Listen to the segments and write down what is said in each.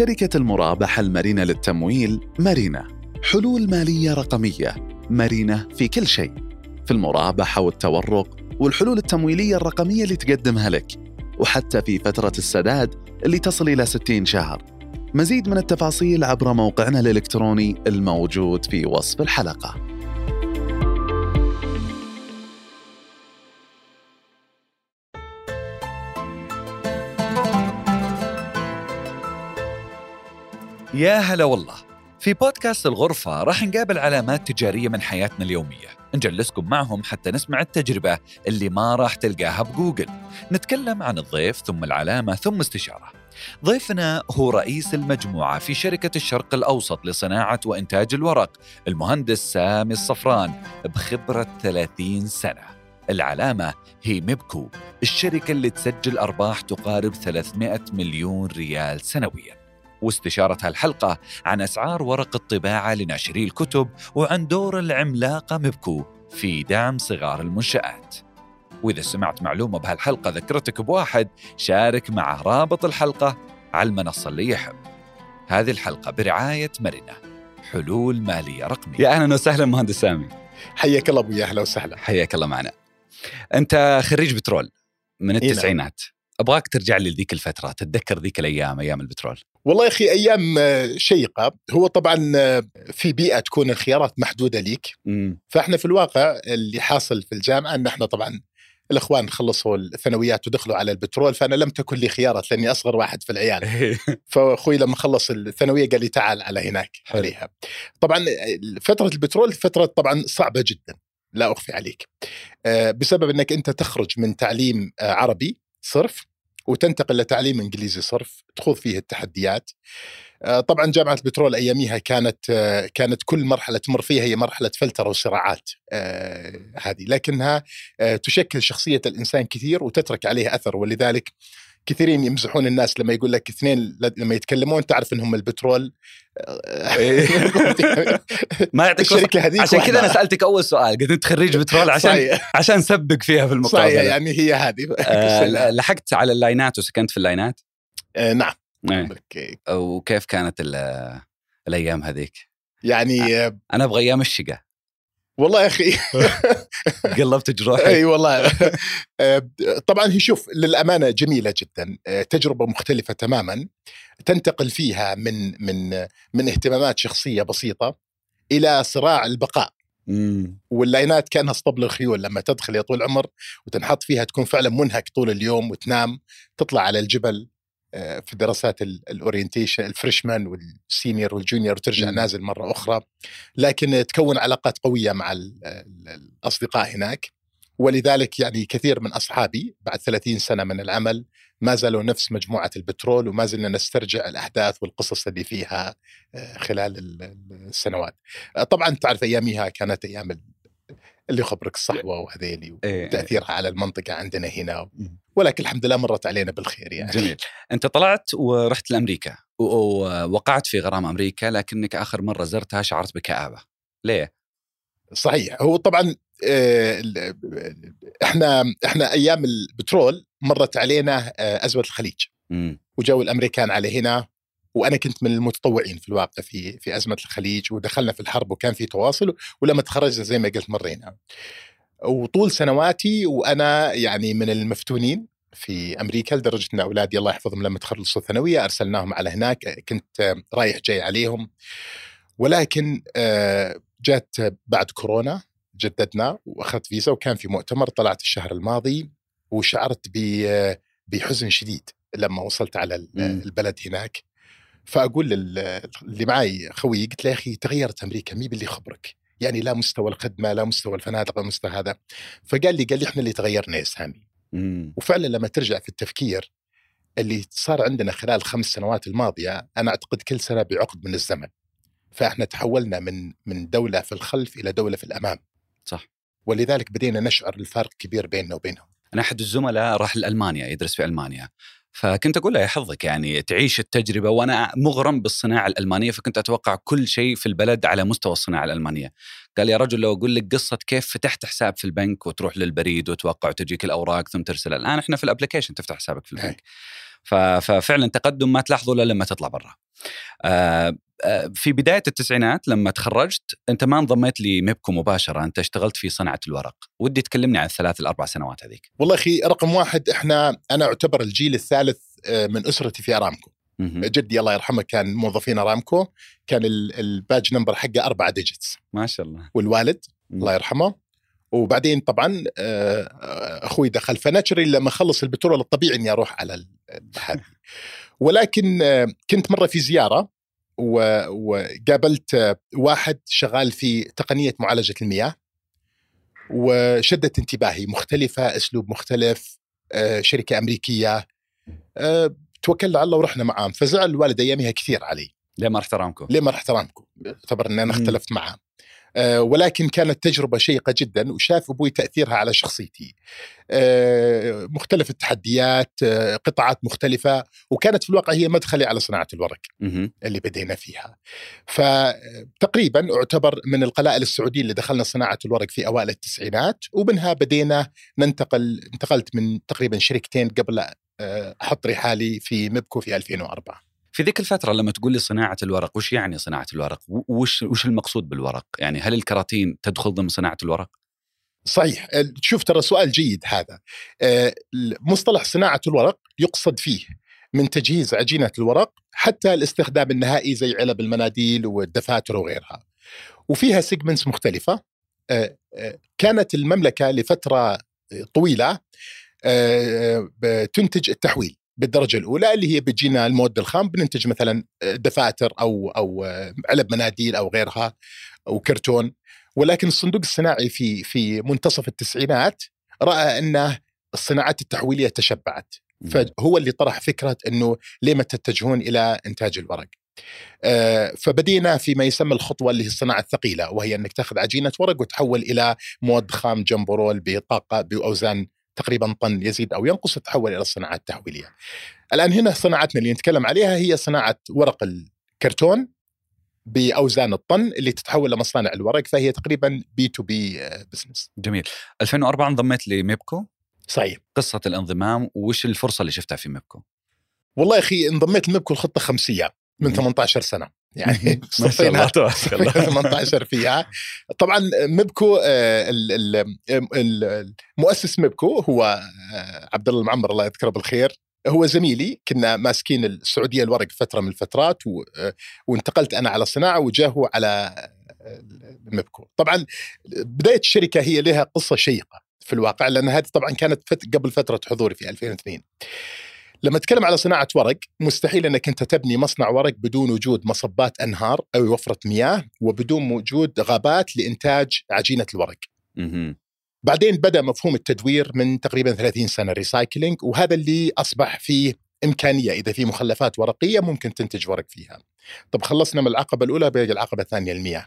شركة المرابحة المرنة للتمويل مرنة، حلول مالية رقمية، مرنة في كل شيء، في المرابحة والتورق والحلول التمويلية الرقمية اللي تقدمها لك، وحتى في فترة السداد اللي تصل إلى 60 شهر. مزيد من التفاصيل عبر موقعنا الإلكتروني الموجود في وصف الحلقة. يا هلا والله. في بودكاست الغرفة راح نقابل علامات تجارية من حياتنا اليومية، نجلسكم معهم حتى نسمع التجربة اللي ما راح تلقاها بجوجل. نتكلم عن الضيف ثم العلامة ثم استشارة. ضيفنا هو رئيس المجموعة في شركة الشرق الأوسط لصناعة وإنتاج الورق، المهندس سامي الصفران بخبرة 30 سنة. العلامة هي مبكو، الشركة اللي تسجل أرباح تقارب 300 مليون ريال سنوياً. واستشارة هالحلقة عن أسعار ورق الطباعة لناشري الكتب، وعن دور العملاقة مبكو في دعم صغار المنشآت. وإذا سمعت معلومة بهالحلقة ذكرتك بواحد، شارك مع رابط الحلقة على المنصة اللي يحب. هذه الحلقة برعاية مرنة، حلول مالية رقمية. يا أهلا وسهلا مهندس سامي. حياك الله أبوي. أهلا وسهلا. حياك الله معنا. أنت خريج بترول من التسعينات. أبغاك ترجع لي ذيك الفترة، تتذكر ذيك الأيام، أيام البترول. والله يا أخي أيام شيقة. هو طبعا في بيئة تكون الخيارات محدودة ليك، فإحنا في الواقع اللي حاصل في الجامعة أن إحنا طبعا الإخوان خلصوا الثانويات ودخلوا على البترول، فأنا لم تكن لي خيارات لأني أصغر واحد في العيال. فأخوي لما خلص الثانوية قال لي تعال على هناك عليها. طبعا فترة البترول فترة طبعا صعبة جدا، لا أخفي عليك، بسبب أنك أنت تخرج من تعليم عربي صرف وتنتقل لتعليم إنجليزي صرف، تخوض فيه التحديات. طبعا جامعة البترول أياميها كانت كل مرحلة تمر فيها هي مرحلة فلترة وصراعات هذه، لكنها تشكل شخصية الإنسان كثير وتترك عليه أثر. ولذلك كثيرين يمزحون الناس لما يقول لك اثنين لما يتكلمون تعرف انهم البترول. ما يعطيك الشركه هذيك. عشان كذا انا سالتك اول سؤال، قلت انت خريج بترول عشان سبق فيها في المقابله. صحيح، يعني هي هذه. لحقت على اللاينات وسكنت في اللاينات. نعم. وكيف كانت الايام هذيك؟ يعني انا ابغى ايام الشقه. والله يا أخي قلبت جروحي. أي والله. طبعا شوف، للأمانة جميلة جدا، تجربة مختلفة تماما، تنتقل فيها من اهتمامات شخصية بسيطة إلى صراع البقاء. واللاينات كانها اسطبل الخيول، لما تدخل يا طول العمر وتنحط فيها تكون فعلا منهك طول اليوم، وتنام، تطلع على الجبل في دراسات الأورينتيشن، الفريشمان والسينيور والجونيور، وترجع نازل مرة أخرى. لكن تكون علاقات قوية مع الأصدقاء هناك، ولذلك يعني كثير من أصحابي بعد 30 سنة من العمل ما زالوا نفس مجموعة البترول، وما زلنا نسترجع الأحداث والقصص اللي فيها خلال السنوات. طبعا تعرف أياميها كانت أيام اللي خبرك الصحوة وهذيلي وتأثيرها على المنطقة عندنا هنا، ولكن الحمد لله مرت علينا بالخير يعني. جميل. أنت طلعت ورحت لأمريكا ووقعت في غرام أمريكا، لكنك آخر مرة زرتها شعرت بكآبة. ليه؟ صحيح. هو طبعا إحنا أيام البترول مرت علينا أزمة الخليج، وجو الأمريكان على هنا، وأنا كنت من المتطوعين في الواقع في أزمة الخليج، ودخلنا في الحرب وكان في تواصل، ولما تخرجنا زي ما قلت مرينا. وطول سنواتي وأنا يعني من المفتونين في أمريكا، لدرجة أن أولادي الله يحفظهم لما تخلصوا الثانوية أرسلناهم على هناك، كنت رايح جاي عليهم. ولكن جات بعد كورونا، جددنا وأخذت فيزا، وكان في مؤتمر طلعت الشهر الماضي، وشعرت بحزن شديد لما وصلت على البلد هناك. فأقول اللي معي خوي، قلت له يا أخي تغيرت أمريكا، مي باللي خبرك يعني، لا مستوى الخدمة، لا مستوى الفنادق، لا مستوى هذا. فقال لي إحنا اللي تغيرنا يا سامي. وفعلا لما ترجع في التفكير اللي صار عندنا خلال ال5 سنوات الماضية، أنا أعتقد كل سنة بعقد من الزمن، فإحنا تحولنا من دولة في الخلف إلى دولة في الأمام. صح. ولذلك بدينا نشعر الفرق كبير بيننا وبينهم. أنا أحد الزملاء راح لألمانيا، يدرس في ألمانيا، فكنت أقول له يا حظك يعني تعيش التجربة، وأنا مغرم بالصناعة الألمانية، فكنت أتوقع كل شيء في البلد على مستوى الصناعة الألمانية. قال يا رجل لو أقول لك قصة كيف فتحت حساب في البنك وتروح للبريد وتوقع وتجيك الأوراق ثم ترسل، الآن إحنا في الأبليكيشن تفتح حسابك في البنك. ففعلا تقدم ما تلاحظه لما تطلع برا. في بداية التسعينات لما تخرجت أنت ما انضميت لمبكو مباشرة، أنت اشتغلت في صناعة الورق. ودي تكلمني عن الثلاث الأربع سنوات هذيك. والله أخي رقم واحد أنا أعتبر الجيل الثالث من أسرتي في أرامكو. جدي الله يرحمه كان موظفين أرامكو، كان الباج نمبر حقه 4 ديجيتس ما شاء الله، والوالد الله يرحمه. وبعدين طبعا أخوي دخل، فناتشري لما خلص البترول الطبيعي أني أروح على الحال. ولكن كنت مرة في زيارة وقابلت واحد شغال في تقنية معالجة المياه، وشدت انتباهي، مختلفة، أسلوب مختلف، شركة أمريكية. توكلنا على الله ورحنا معهم. فزعل الوالد أيامها كثير علي، ليه ما احترامكم، اعتبر أن أنا اختلفت معهم. ولكن كانت تجربة شيقة جدا، وشاف أبوي تأثيرها على شخصيتي. مختلف التحديات، قطاعات مختلفة، وكانت في الواقع هي مدخلي على صناعة الورق اللي بدينا فيها. فتقريبا أعتبر من القلائل السعوديين اللي دخلنا صناعة الورق في أوائل التسعينات، ومنها بدينا ننتقل. انتقلت من تقريبا شركتين قبل أحط رحالي في مبكو في 2004. في ذيك الفترة لما تقول لي صناعة الورق، وش يعني صناعة الورق؟ وش المقصود بالورق؟ يعني هل الكراتين تدخل ضمن صناعة الورق؟ صحيح، شوف ترى سؤال جيد هذا. مصطلح صناعة الورق يقصد فيه من تجهيز عجينة الورق حتى الاستخدام النهائي زي علب المناديل والدفاتر وغيرها، وفيها سيجمنتس مختلفة. كانت المملكة لفترة طويلة تنتج التحويل بالدرجة الأولى، اللي هي بتجينا المواد الخام بننتج مثلا دفاتر أو علب مناديل أو غيرها أو كرتون. ولكن الصندوق الصناعي في منتصف التسعينات رأى أن الصناعات التحويلية تشبعت، فهو اللي طرح فكرة أنه ليه ما تتجهون إلى إنتاج الورق. فبدينا فيما يسمى الخطوة اللي هي الصناعة الثقيلة، وهي أنك تأخذ عجينة ورق وتحول إلى مواد خام جمبرول بطاقة بأوزان تقريبا طن يزيد أو ينقص، تتحول إلى الصناعات التحويلية. الآن هنا صناعتنا اللي نتكلم عليها هي صناعة ورق الكرتون بأوزان الطن اللي تتحول لمصانع الورق، فهي تقريبا B2B بزنس. جميل. 2004 انضميت لمبكو. صحيح. قصة الانضمام وش الفرصة اللي شفتها في مبكو؟ والله يا أخي انضميت لمبكو الخطة خمسية من 18 سنة يعني. صفينا 18 فيها. طبعا مبكو المؤسس مبكو هو عبد الله المعمر الله يذكره بالخير، هو زميلي، كنا ماسكين السعودية الورق فترة من الفترات، وانتقلت أنا على صناعة وجاهه على مبكو. طبعا بداية الشركة هي لها قصة شيقة في الواقع، لأن هذه طبعا كانت قبل فترة حضوري في 2002. لما أتكلم على صناعة ورق، مستحيل أنك أنت تبني مصنع ورق بدون وجود مصبات أنهار أو وفرة مياه، وبدون وجود غابات لإنتاج عجينة الورق. بعدين بدأ مفهوم التدوير من تقريبا 30 سنة ريسايكلينج، وهذا اللي أصبح فيه إمكانية إذا في مخلفات ورقية ممكن تنتج ورق فيها. طب خلصنا من العقبة الأولى، بيجي العقبة الثانية، المياه.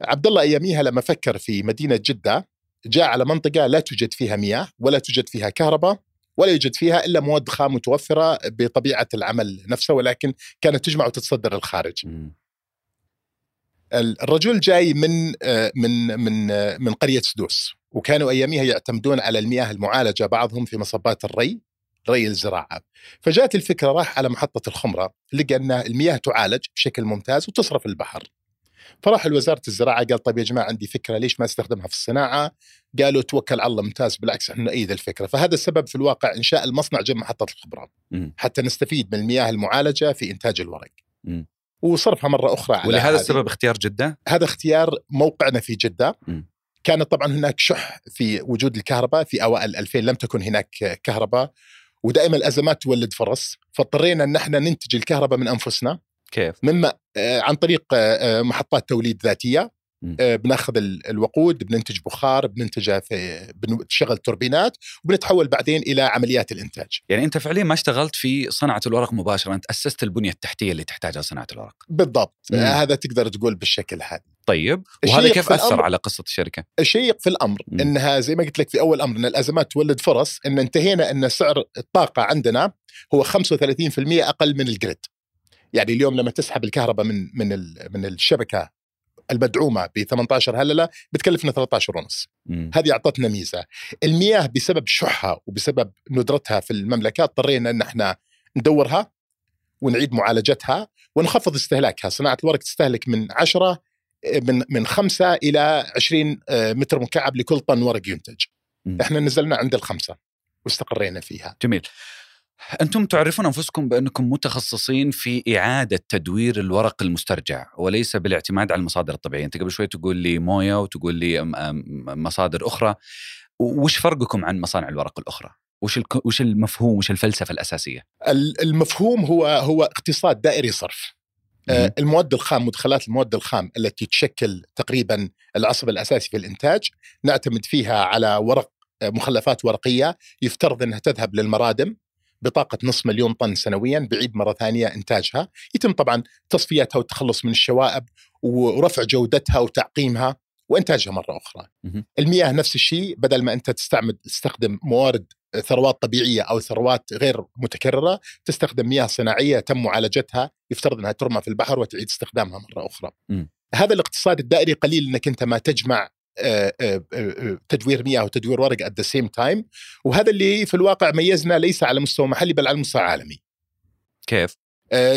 عبد الله أياميها لما فكر في مدينة جدة، جاء على منطقة لا توجد فيها مياه ولا توجد فيها كهرباء ولا يوجد فيها إلا مواد خام متوفرة بطبيعة العمل نفسه، ولكن كانت تجمع وتتصدر الخارج. الرجل جاي من قرية سدوس، وكانوا أياميها يعتمدون على المياه المعالجة، بعضهم في مصبات ري الزراعة. فجاءت الفكرة، راح على محطة الخمرة، لقى أن المياه تعالج بشكل ممتاز وتصرف البحر. فراح لوزارة الزراعة قال طيب يا جماعة عندي فكرة، ليش ما استخدمها في الصناعة؟ قالوا توكل على الله، ممتاز، بالعكس احنا نؤيد الفكرة. فهذا السبب في الواقع إنشاء المصنع جنب محطة الخبرة حتى نستفيد من المياه المعالجة في إنتاج الورق وصرفها مرة أخرى على ولهذا السبب اختيار جدة؟ هذا اختيار موقعنا في جدة. كانت طبعا هناك شح في وجود الكهرباء في أوائل 2000، لم تكن هناك كهرباء، ودائما الأزمات تولد فرص، فاضطرينا أن احنا ننتج الكهرباء من أنفسنا. كيف؟ مما عن طريق محطات توليد ذاتية. بناخذ الوقود، بننتج بخار، بننتجها في بنشغل توربينات، وبنتحول بعدين إلى عمليات الإنتاج. يعني أنت فعليا ما اشتغلت في صناعة الورق مباشرة، أنت أسست البنية التحتية اللي تحتاجها صناعة الورق. بالضبط. هذا تقدر تقول بالشكل هذا. طيب وهذا كيف أثر على قصة الشركة؟ الشيق في الأمر أنها زي ما قلت لك في أول أمر أن الأزمات تولد فرص، أن انتهينا أن سعر الطاقة عندنا هو 35% أقل من الجريد. يعني اليوم لما تسحب الكهرباء من الشبكة المدعومه ب 18 هلله بتكلفنا 13 ونص. هذه اعطتنا ميزه. المياه بسبب شحها وبسبب ندرتها في المملكه اضطرينا ان احنا ندورها ونعيد معالجتها ونخفض استهلاكها. صناعه الورق تستهلك من 5 الى 20 متر مكعب لكل طن ورق ينتج. احنا نزلنا عند ال5 واستقرينا فيها. جميل. أنتم تعرفون أنفسكم بأنكم متخصصين في إعادة تدوير الورق المسترجع وليس بالاعتماد على المصادر الطبيعية. أنت قبل شوي تقول لي موية وتقول لي مصادر أخرى. وش فرقكم عن مصانع الورق الأخرى؟ وش المفهوم؟ وش الفلسفة الأساسية؟ المفهوم هو اقتصاد دائري صرف. المواد الخام، مدخلات المواد الخام التي تشكل تقريبا العصب الأساسي في الإنتاج، نعتمد فيها على ورق، مخلفات ورقية يفترض أنها تذهب للمرادم بطاقة 500,000 طن سنويا، بعيد مرة ثانية إنتاجها، يتم طبعا تصفيتها والتخلص من الشوائب ورفع جودتها وتعقيمها وإنتاجها مرة أخرى. المياه نفس الشيء، بدل ما أنت تستخدم موارد ثروات طبيعية أو ثروات غير متكررة، تستخدم مياه صناعية تم معالجتها، يفترض أنها ترمى في البحر وتعيد استخدامها مرة أخرى. هذا الاقتصاد الدائري قليل أنك أنت ما تجمع تدوير مياه وتدوير ورق at the same time، وهذا اللي في الواقع ميزنا ليس على مستوى محلي بل على مستوى عالمي. كيف؟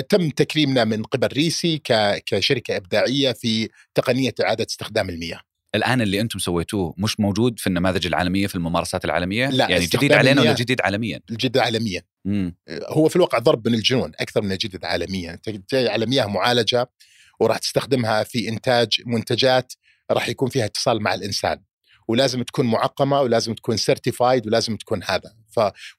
تم تكريمنا من قبل ريسي كشركة إبداعية في تقنية إعادة استخدام المياه. الآن اللي أنتم سويتوه مش موجود في النماذج العالمية، في الممارسات العالمية؟ لا، يعني جديد علينا ولا جديد عالميا؟ الجديد عالميا. هو في الواقع ضرب من الجنون أكثر من جديد عالميا. تجي على مياه معالجة وراح تستخدمها في إنتاج منتجات راح يكون فيها اتصال مع الإنسان، ولازم تكون معقمة ولازم تكون سيرتيفايد ولازم تكون هذا.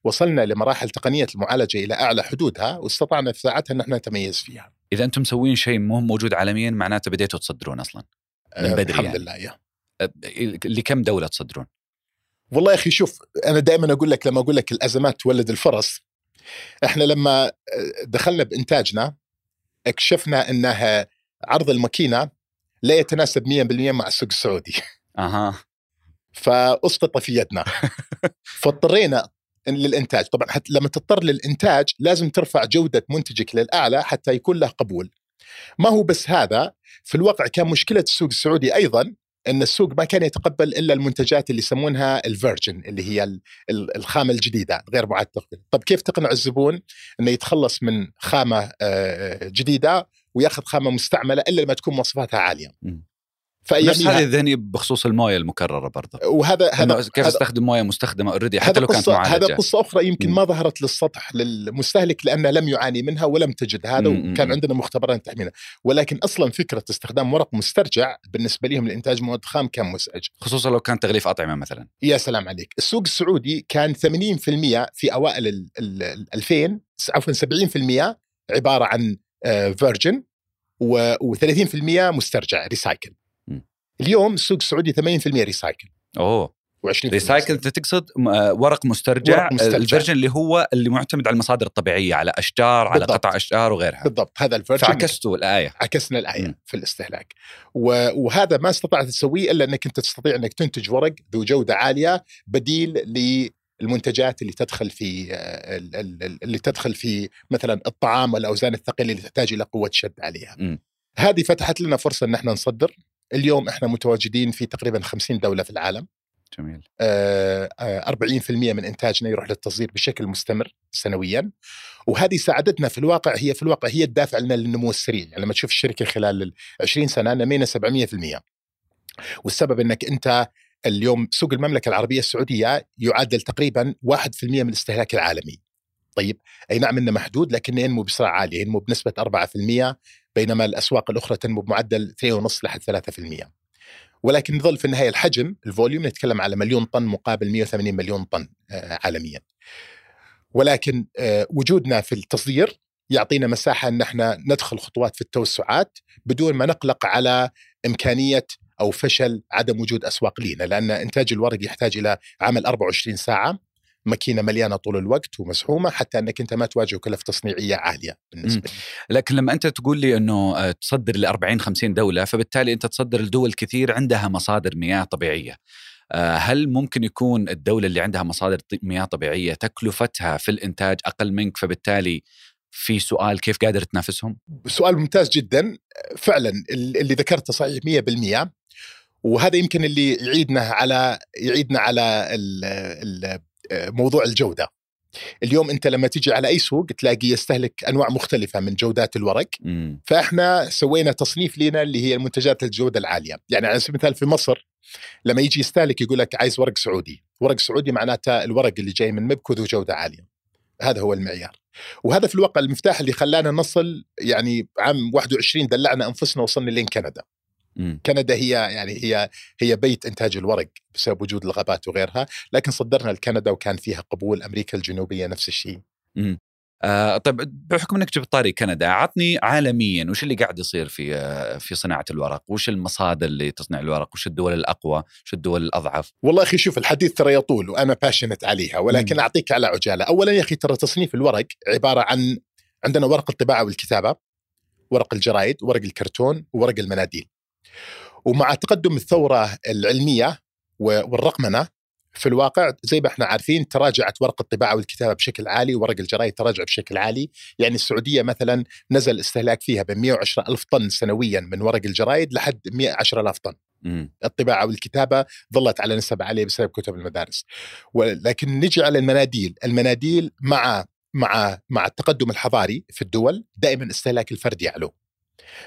فوصلنا لمراحل تقنية المعالجة إلى أعلى حدودها واستطعنا في ساعتها أن احنا نتميز فيها. إذا أنتم مسوين شيء مو موجود عالميا، معناته بديتوا تصدرون أصلا من بدري؟ الحمد لله. لكم دولة تصدرون؟ والله يا أخي شوف، أنا دائما أقول لك، لما أقول لك الأزمات تولد الفرص، احنا لما دخلنا بإنتاجنا اكتشفنا أنها عرض الماكينة لا يتناسب 100% مع السوق السعودي. فأسقط في يدنا. فاضطرينا للإنتاج. طبعا حتى لما تضطر للإنتاج لازم ترفع جودة منتجك للأعلى حتى يكون له قبول. ما هو بس هذا، في الواقع كان مشكلة السوق السعودي أيضا أن السوق ما كان يتقبل إلا المنتجات اللي يسمونها الفيرجن، اللي هي الخامة الجديدة غير معاد التقبيل. طب كيف تقنع الزبون أنه يتخلص من خامة جديدة وياخذ خامة مستعملة إلا لما تكون مواصفاتها عالية؟ نفس هذه الذهنية بخصوص الموية المكررة برضه. وهذا كيف استخدم موية مستخدمة أردي حتى لو كانت معالجة. هذا قصة أخرى يمكن ما ظهرت للسطح للمستهلك لأنه لم يعاني منها ولم تجد هذا، وكان عندنا مختبرات تحمينا. ولكن أصلا فكرة استخدام ورق مسترجع بالنسبة لهم لإنتاج مواد خام كان مزعج، خصوصا لو كان تغليف أطعمة مثلا. يا سلام عليك. السوق السعودي كان 80% في أوائل 70% عبارة عن فيرجن و30% مسترجع ريسايكل. اليوم السوق السعودي 80% ريسايكل. ريسايكل انت تقصد ورق مسترجع، الفيرجن اللي هو اللي معتمد على المصادر الطبيعية، على أشجار، على قطع أشجار وغيرها. بالضبط، هذا الفيرجن. فعكستوا الآية، عكسنا الآية في الاستهلاك. وهذا ما استطعت تسويه إلا أنك أنت تستطيع أنك تنتج ورق ذو جودة عالية بديل المنتجات اللي تدخل في مثلا الطعام والأوزان الثقيلة اللي تحتاج إلى قوة شد عليها. هذه فتحت لنا فرصة إن احنا نصدر. اليوم احنا متواجدين في تقريبا 50 دولة في العالم. جميل. 40% من إنتاجنا يروح للتصدير بشكل مستمر سنويا، وهذه ساعدتنا في الواقع. هي الدافع لنا للنمو السريع. يعني لما تشوف الشركة خلال 20 سنة نمينا 700%، والسبب أنك أنت اليوم سوق المملكة العربية السعودية يعادل تقريبا 1% من الاستهلاك العالمي. طيب، أي نعم إنه محدود، لكن ينمو بسرعة عالية، ينمو بنسبة 4%، بينما الأسواق الأخرى تنمو بمعدل 2.5 لحد 3%. ولكن نظل في النهاية الحجم، الفوليوم، نتكلم على 1,000,000 طن مقابل 180 مليون طن عالميا. ولكن وجودنا في التصدير يعطينا مساحة أن احنا ندخل خطوات في التوسعات بدون ما نقلق على إمكانية أو فشل عدم وجود أسواق لنا، لأن إنتاج الورق يحتاج إلى عمل 24 ساعة، ماكينة مليانة طول الوقت ومزحومة، حتى أنك أنت ما تواجه كلف تصنيعية عالية بالنسبة لي. لكن لما أنت تقول لي أنه تصدر ل 40-50 دولة، فبالتالي أنت تصدر لدول كثير عندها مصادر مياه طبيعية. هل ممكن يكون الدولة اللي عندها مصادر مياه طبيعية تكلفتها في الإنتاج أقل منك، فبالتالي في سؤال كيف قادر تنافسهم؟ سؤال ممتاز جدا فعلا، اللي ذكرته صحيح 100%، وهذا يمكن اللي يعيدنا على موضوع الجودة. اليوم أنت لما تيجي على أي سوق تلاقي يستهلك أنواع مختلفة من جودات الورق. فإحنا سوينا تصنيف لنا اللي هي المنتجات الجودة العالية. يعني على سبيل المثال في مصر لما يجي يستهلك يقولك عايز ورق سعودي، ورق سعودي معناته الورق اللي جاي من مبكو ذو جودة عالية، هذا هو المعيار. وهذا في الواقع المفتاح اللي خلانا نصل، يعني عام 21 دلعنا أنفسنا وصلنا لين كندا. كندا هي يعني هي بيت إنتاج الورق بسبب وجود الغابات وغيرها، لكن صدرنا لكندا وكان فيها قبول. أمريكا الجنوبية نفس الشيء. طيب بحكم أنك جبت طاري كندا، عطني عالميا وش اللي قاعد يصير في صناعة الورق، وش المصادر اللي تصنع الورق، وش الدول الأقوى، وش الدول الأضعف؟ والله أخي شوف، الحديث ترى يطول وأنا باشنت عليها، ولكن أعطيك على عجالة. أولا يا أخي ترى تصنيف الورق عبارة عن عندنا ورق الطباعة والكتابة، ورق الجرايد، ورق الكرتون، وورق المناديل. ومع تقدم الثورة العلمية والرقمنة في الواقع زي ما احنا عارفين تراجعت ورق الطباعة والكتابة بشكل عالي، ورق الجرايد تراجع بشكل عالي. يعني السعودية مثلا نزل استهلاك فيها ب 110 ألف طن سنويا من ورق الجرايد لحد 110 ألف طن. الطباعة والكتابة ظلت على نسب عالية بسبب كتب المدارس. ولكن نجي على المناديل، المناديل مع التقدم الحضاري في الدول دائما استهلاك الفرد يعلو.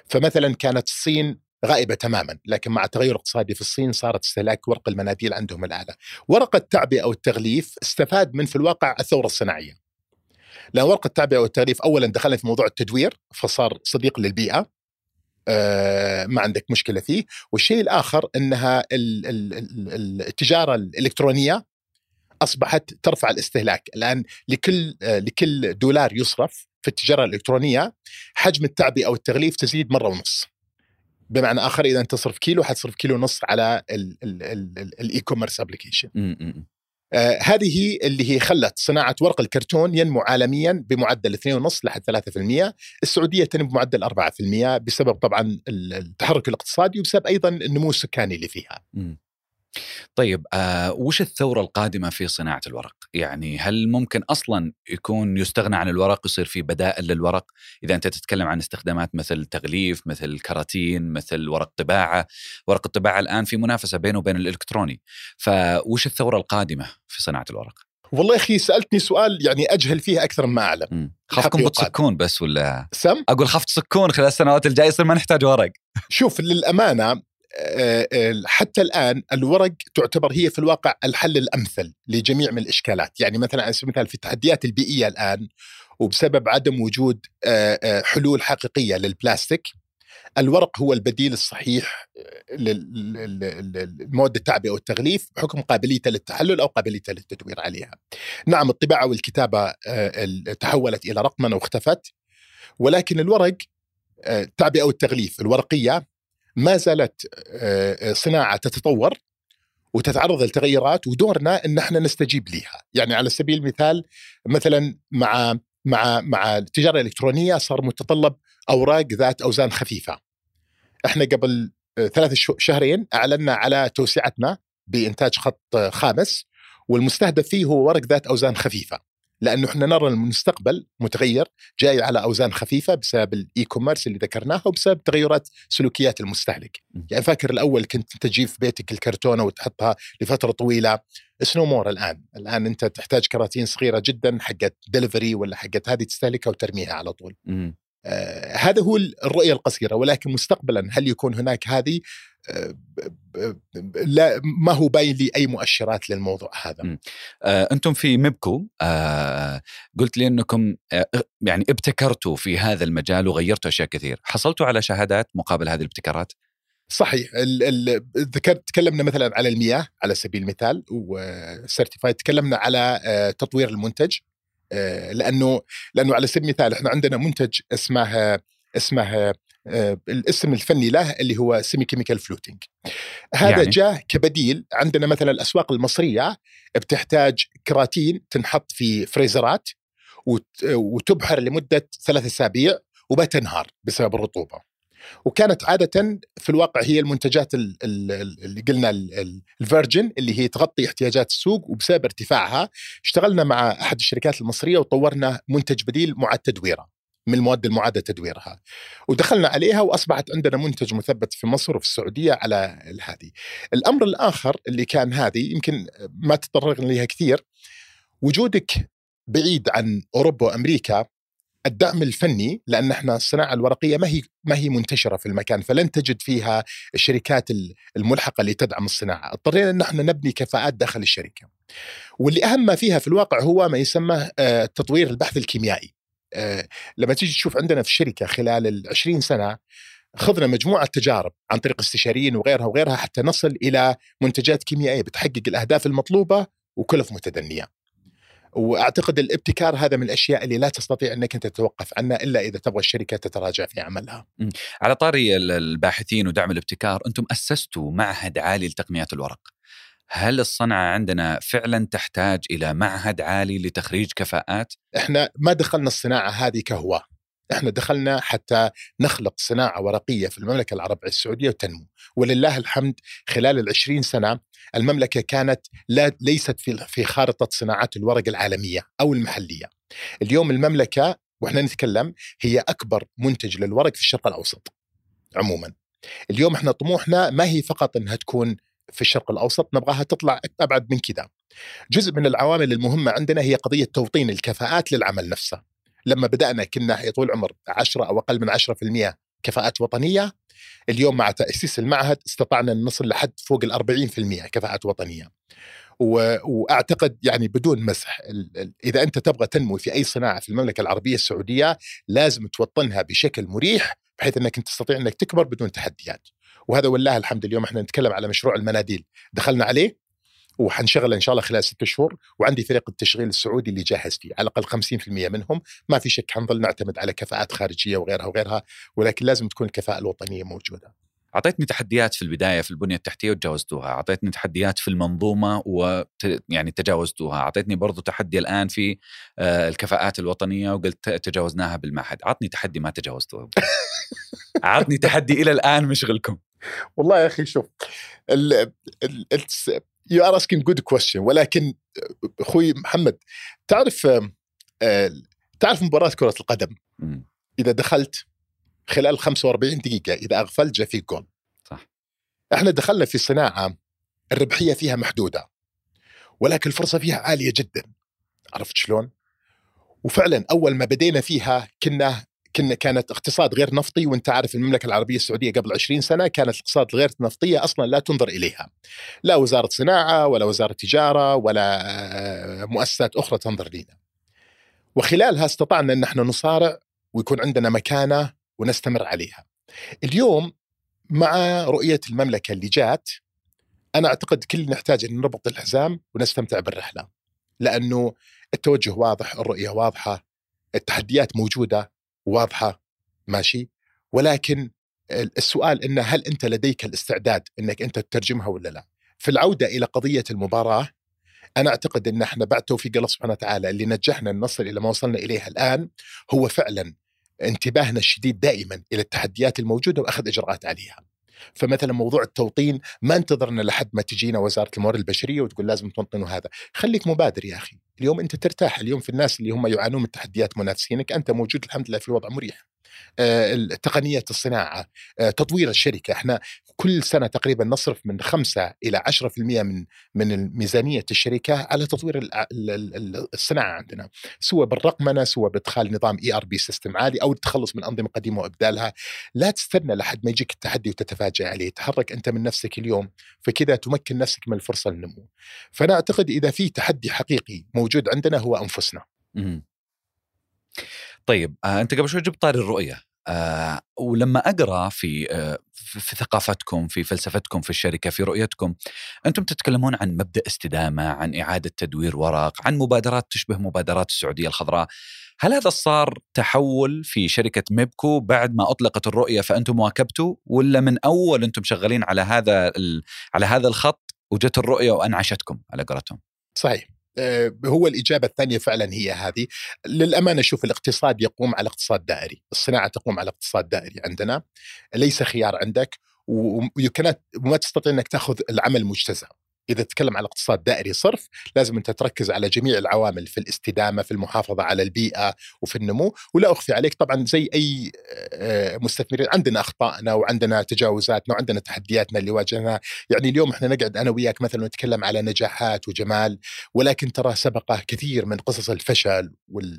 فمثلا كانت الصين غائبة تماما، لكن مع تغير اقتصادي في الصين صارت استهلاك ورق المناديل عندهم الأعلى. ورق التعبئة أو التغليف استفاد من في الواقع الثورة الصناعية، لأن ورق التعبئة أو التغليف أولا دخلنا في موضوع التدوير فصار صديق للبيئة، ما عندك مشكلة فيه. والشيء الآخر أنها التجارة الإلكترونية أصبحت ترفع الاستهلاك. الآن لكل دولار يصرف في التجارة الإلكترونية حجم التعبئة أو التغليف تزيد 1.5. بمعنى آخر إذا أنت تصرف كيلو حتصرف 1.5 كيلو على الإيكوميرس أبليكيشن. هذه اللي هي خلت صناعة ورق الكرتون ينمو عالميا بمعدل 2.5 لحد 3%، السعودية تنمو بمعدل 4% بسبب طبعا التحرك الاقتصادي وبسبب أيضا النمو السكاني اللي فيها. طيب وش الثورة القادمة في صناعة الورق؟ يعني هل ممكن أصلا يكون يستغنى عن الورق، يصير في بدائل للورق؟ إذا أنت تتكلم عن استخدامات مثل تغليف، مثل كراتين، مثل ورق طباعة. ورق الطباعة الآن في منافسة بينه وبين الإلكتروني، فوش الثورة القادمة في صناعة الورق؟ والله أخي سألتني سؤال يعني أجهل فيه أكثر ما أعلم. خافكم بتسكون بس ولا سم؟ أقول خافت سكون خلال السنوات الجاية يصير ما نحتاج ورق. شوف للأمانة حتى الآن الورق تعتبر هي في الواقع الحل الأمثل لجميع من الإشكالات. يعني مثلا على سبيل المثال في التحديات البيئية الآن، وبسبب عدم وجود حلول حقيقية للبلاستيك، الورق هو البديل الصحيح للمواد التعبئة والتغليف بحكم قابليته للتحلل أو قابليته للتدوير عليها. نعم الطباعة والكتابة تحولت إلى رقمنة واختفت، ولكن الورق التعبئة والتغليف الورقية ما زالت صناعة تتطور وتتعرض للتغيرات، ودورنا أن احنا نستجيب لها. يعني على سبيل المثال مثلا مع التجارة الإلكترونية صار متطلب أوراق ذات أوزان خفيفة. احنا قبل 3 شهرين أعلنا على توسعتنا بإنتاج خط خامس، والمستهدف فيه هو ورق ذات أوزان خفيفة، لأنه احنا نرى المستقبل متغير جاي على أوزان خفيفة بسبب الإيكوميرس اللي ذكرناها وبسبب تغيرات سلوكيات المستهلك. يعني فاكر الأول كنت تجيب في بيتك الكرتونة وتحطها لفترة طويلة، سنومور الآن أنت تحتاج كراتين صغيرة جدا حقت دليفري ولا حقت هذه تستهلكها وترميها على طول. هذا هو الرؤية القصيرة، ولكن مستقبلا هل يكون هناك هذه؟ لا، ما هو باين لي أي مؤشرات للموضوع هذا. أنتم في مبكو قلت لي أنكم يعني ابتكرتوا في هذا المجال وغيرتوا أشياء كثير، حصلتوا على شهادات مقابل هذه الابتكارات؟ صحيح. تكلمنا مثلا على المياه على سبيل المثال وسيرتيفايد، تكلمنا على تطوير المنتج، لأنه على سبيل المثال احنا عندنا منتج اسمه الاسم الفني له اللي هو سيمي كيميكال فلوتينج. هذا يعني جاء كبديل. عندنا مثلا الأسواق المصرية بتحتاج كراتين تنحط في فريزرات وتبحر لمدة 3 أسابيع وبتنهار بسبب الرطوبة، وكانت عادة في الواقع هي المنتجات اللي قلنا الفيرجن اللي هي تغطي احتياجات السوق، وبسبب ارتفاعها اشتغلنا مع أحد الشركات المصرية وطورنا منتج بديل مع تدويره. من المواد المعادة تدويرها، ودخلنا عليها وأصبحت عندنا منتج مثبت في مصر وفي السعودية على هذه. الأمر الآخر اللي كان هذه يمكن ما تطرقنا لها كثير، وجودك بعيد عن أوروبا وأمريكا، الدعم الفني، لأن احنا الصناعة الورقية ما هي منتشرة في المكان، فلن تجد فيها الشركات الملحقة اللي تدعم الصناعة. اضطرينا ان احنا نبني كفاءات داخل الشركة، واللي أهم ما فيها في الواقع هو ما يسمى تطوير البحث الكيميائي. لما تيجي تشوف عندنا في الشركة خلال ال20 سنة خضنا مجموعة تجارب عن طريق استشاريين وغيرها حتى نصل إلى منتجات كيميائية بتحقق الأهداف المطلوبة وكلف متدنية. وأعتقد الابتكار هذا من الأشياء اللي لا تستطيع أنك تتوقف عنها إلا إذا تبغى الشركة تتراجع في عملها. على طاري الباحثين ودعم الابتكار، أنتم أسستوا معهد عالي لتقنيات الورق. هل الصنعة عندنا فعلا تحتاج إلى معهد عالي لتخريج كفاءات؟ إحنا ما دخلنا الصناعة هذه كهواء، إحنا دخلنا حتى نخلق صناعة ورقية في المملكة العربية السعودية وتنمو. ولله الحمد خلال 20 سنة المملكة كانت ليست في خارطة صناعة الورق العالمية أو المحلية. اليوم المملكة وإحنا نتكلم هي أكبر منتج للورق في الشرق الأوسط عموما. اليوم إحنا طموحنا ما هي فقط أنها تكون في الشرق الأوسط، نبغاها تطلع أبعد من كده. جزء من العوامل المهمة عندنا هي قضية توطين الكفاءات للعمل نفسه. لما بدأنا كنا يا طول العمر 10 أو أقل من 10% كفاءات وطنية، اليوم مع تأسيس المعهد استطعنا أن نصل لحد فوق 40% كفاءات وطنية. وأعتقد يعني بدون مسح، إذا أنت تبغى تنمو في أي صناعة في المملكة العربية السعودية لازم توطنها بشكل مريح بحيث أنك تستطيع أنك تكبر بدون تحديات. وهذا والله الحمد اليوم احنا نتكلم على مشروع المناديل، دخلنا عليه وحنشغله إن شاء الله خلال 6 شهور، وعندي فريق التشغيل السعودي اللي جاهز فيه على الأقل 50% منهم. ما في شك حنظل نعتمد على كفاءات خارجية وغيرها، ولكن لازم تكون الكفاءة الوطنية موجودة. أعطيتني تحديات في البداية في البنية التحتية وتجاوزتوها، أعطيتني تحديات في المنظومة ويعني تجاوزتوها، أعطيتني برضو تحدي الآن في الكفاءات الوطنية وقلت تجاوزناها بالمعهد. أعطني تحدي ما تجاوزته. أعطني تحدي إلى الآن مشغلكم. والله يا أخي شوف، you are asking good question، ولكن أخوي محمد تعرف مباراة كرة القدم إذا دخلت خلال 45 دقيقة إذا أغفلت جاء فيه جول، صح؟ إحنا دخلنا في صناعة الربحية فيها محدودة ولكن الفرصة فيها عالية جدا، عرفت شلون؟ وفعلا أول ما بدينا فيها كانت اقتصاد غير نفطي، وانت عارف المملكة العربية السعودية قبل 20 سنة كانت الاقتصاد الغير نفطية أصلا لا تنظر إليها، لا وزارة صناعة ولا وزارة تجارة ولا مؤسسات أخرى تنظر لنا. وخلالها استطعنا أن احنا نصارع ويكون عندنا مكانة ونستمر عليها. اليوم مع رؤية المملكة اللي جات، أنا أعتقد كل نحتاج أن نربط الحزام ونستمتع بالرحلة، لأنه التوجه واضح، الرؤية واضحة، التحديات موجودة واضحة، ماشي. ولكن السؤال إنه هل أنت لديك الاستعداد أنك أنت تترجمها ولا لا؟ في العودة إلى قضية المباراة، أنا أعتقد أن احنا بعد توفيق الله سبحانه وتعالى اللي نجحنا نصل إلى ما وصلنا إليها الآن هو فعلاً انتباهنا الشديد دائما إلى التحديات الموجودة وأخذ إجراءات عليها. فمثلا موضوع التوطين ما انتظرنا لحد ما تجينا وزارة الموارد البشرية وتقول لازم توطنوا هذا، خليك مبادر يا أخي. اليوم أنت ترتاح، اليوم في الناس اللي هم يعانون من التحديات منافسينك أنت موجود الحمد لله في وضع مريح. تقنيات الصناعة، تطوير الشركة، احنا كل سنة تقريبا نصرف من 5-10% من ميزانية الشركة على تطوير الصناعة عندنا، سواء بالرقمنة سواء بإدخال نظام ERP System عالي أو التخلص من أنظمة قديمة وإبدالها. لا تستنى لحد ما يجيك التحدي وتتفاجأ عليه، تحرك أنت من نفسك اليوم، فكذا تمكن نفسك من الفرصة للنمو. فأنا أعتقد إذا في تحدي حقيقي موجود عندنا هو أنفسنا. طيب أنت قبل شوي جبت طار الرؤية، ولما أقرأ في ثقافتكم، في فلسفتكم في الشركة، في رؤيتكم، أنتم تتكلمون عن مبدأ استدامة، عن إعادة تدوير ورق، عن مبادرات تشبه مبادرات السعودية الخضراء. هل هذا صار تحول في شركة مابكو بعد ما أطلقت الرؤية فأنتم واكبتوا، ولا من أول أنتم شغالين على هذا الخط وجت الرؤية وأنعشتكم على قرأتهم؟ صحيح، هو الإجابة الثانية فعلا هي هذه. للأمانة شوف، الاقتصاد يقوم على اقتصاد دائري، الصناعة تقوم على اقتصاد دائري عندنا، ليس خيار عندك وما تستطيع أنك تأخذ العمل مجتزأ. إذا تتكلم على اقتصاد دائري صرف لازم أنت تركز على جميع العوامل في الاستدامة، في المحافظة على البيئة وفي النمو. ولا أخفي عليك طبعا زي أي مستثمرين عندنا أخطائنا وعندنا تجاوزاتنا وعندنا تحدياتنا اللي واجهناها. يعني اليوم إحنا نقعد أنا وياك مثلا نتكلم على نجاحات وجمال، ولكن ترى سبقه كثير من قصص الفشل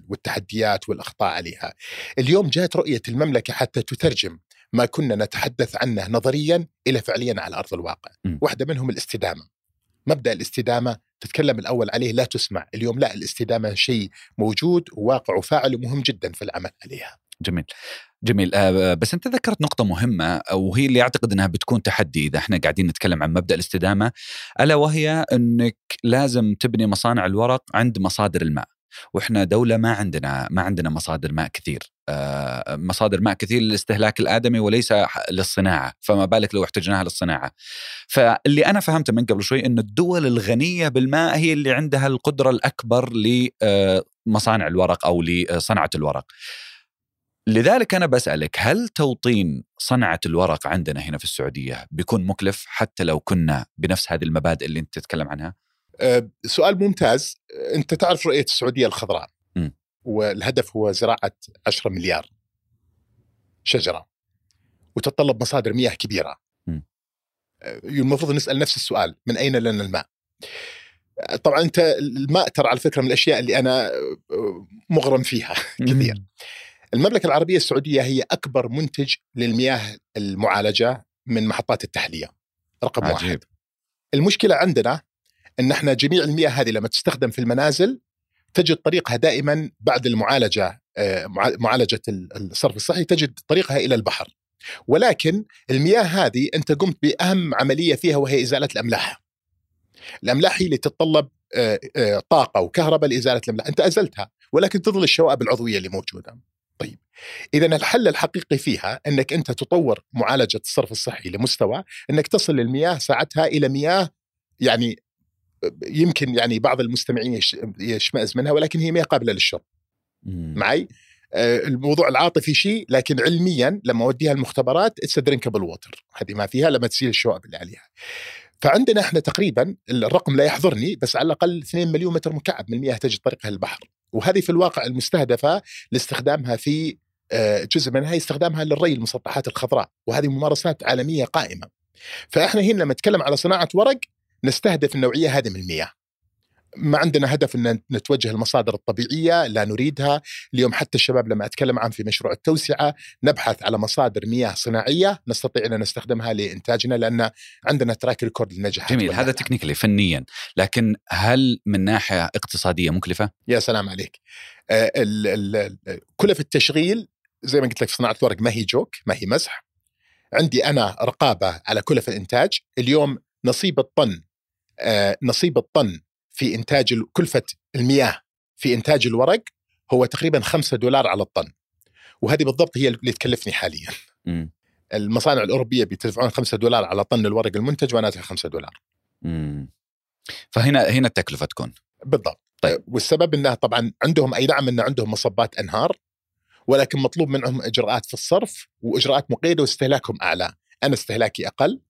والتحديات والأخطاء عليها. اليوم جاءت رؤية المملكة حتى تترجم ما كنا نتحدث عنه نظريا إلى فعليا على أرض الواقع. واحدة منهم الاستدامة، مبدأ الاستدامة تتكلم الأول عليه لا تسمع. اليوم لا، الاستدامة شيء موجود وواقع وفاعل ومهم جدا في العمل عليها. جميل جميل. بس أنت ذكرت نقطة مهمة وهي اللي أعتقد أنها بتكون تحدي إذا إحنا قاعدين نتكلم عن مبدأ الاستدامة، ألا وهي أنك لازم تبني مصانع الورق عند مصادر الماء. وإحنا دولة ما عندنا مصادر ماء كثير، مصادر ماء كثير للاستهلاك الآدمي وليس للصناعة، فما بالك لو احتجناها للصناعة. فاللي أنا فهمته من قبل شوي أن الدول الغنية بالماء هي اللي عندها القدرة الأكبر لمصانع الورق أو لصنعة الورق. لذلك أنا بسألك، هل توطين صنعة الورق عندنا هنا في السعودية بيكون مكلف حتى لو كنا بنفس هذه المبادئ اللي أنت تتكلم عنها؟ سؤال ممتاز. أنت تعرف رؤية السعودية الخضراء والهدف هو زراعة 10 مليار شجرة، وتتطلب مصادر مياه كبيرة. المفروض نسأل نفس السؤال، من أين لنا الماء؟ طبعا أنت الماء ترى على فكرة من الأشياء اللي أنا مغرم فيها كثير. المملكة العربية السعودية هي أكبر منتج للمياه المعالجة من محطات التحلية رقم عجيب. 1. المشكلة عندنا أن احنا جميع المياه هذه لما تستخدم في المنازل تجد طريقها دائما بعد المعالجة، معالجة الصرف الصحي، تجد طريقها إلى البحر. ولكن المياه هذه أنت قمت بأهم عملية فيها وهي إزالة الأملاح. الأملاح هي اللي تتطلب طاقة وكهرباء لإزالة الأملاح، أنت أزلتها ولكن تظل الشوائب العضوية اللي موجودة. طيب إذن الحل الحقيقي فيها أنك أنت تطور معالجة الصرف الصحي لمستوى أنك تصل المياه ساعتها إلى مياه يعني يمكن يعني بعض المستمعين يشمئز منها، ولكن هي مياه قابلة للشرب. معي الموضوع العاطفي شيء، لكن علميا لما أوديها المختبرات درينكبل ووتر، هذه ما فيها لما تسيل الشوائب اللي عليها. فعندنا احنا تقريبا الرقم لا يحضرني بس على الأقل 2 مليون متر مكعب من المياه تجد طريقها البحر، وهذه في الواقع المستهدفة لاستخدامها في جزء منها استخدامها للري المسطحات الخضراء، وهذه ممارسات عالمية قائمة. فاحنا هنا لما نتكلم على صناعة ورق نستهدف النوعية هذه من المياه. ما عندنا هدف أن نتوجه المصادر الطبيعية، لا نريدها. اليوم حتى الشباب لما أتكلم عن في مشروع التوسعة نبحث على مصادر مياه صناعية نستطيع أن نستخدمها لإنتاجنا، لأن عندنا تراك ريكورد للنجاح. جميل، هذا تكنيكلي فنيا، لكن هل من ناحية اقتصادية مكلفة؟ يا سلام عليك. كلفة التشغيل زي ما قلت لك في صناعة الورق ما هي جوك، ما هي مزح. عندي أنا رقابة على كلفة الإنتاج. اليوم نصيب الطن في إنتاج كلفة المياه في إنتاج الورق هو تقريبا $5 على الطن، وهذه بالضبط هي اللي تكلفني حاليا. المصانع الأوروبية بيدفعون $5 على طن الورق المنتج وأنا أدفع $5. فهنا التكلفة تكون بالضبط. طيب. والسبب أنها طبعا عندهم أي نعم أن عندهم مصبات أنهار، ولكن مطلوب منهم إجراءات في الصرف وإجراءات مقيدة واستهلاكهم أعلى. أنا استهلاكي أقل،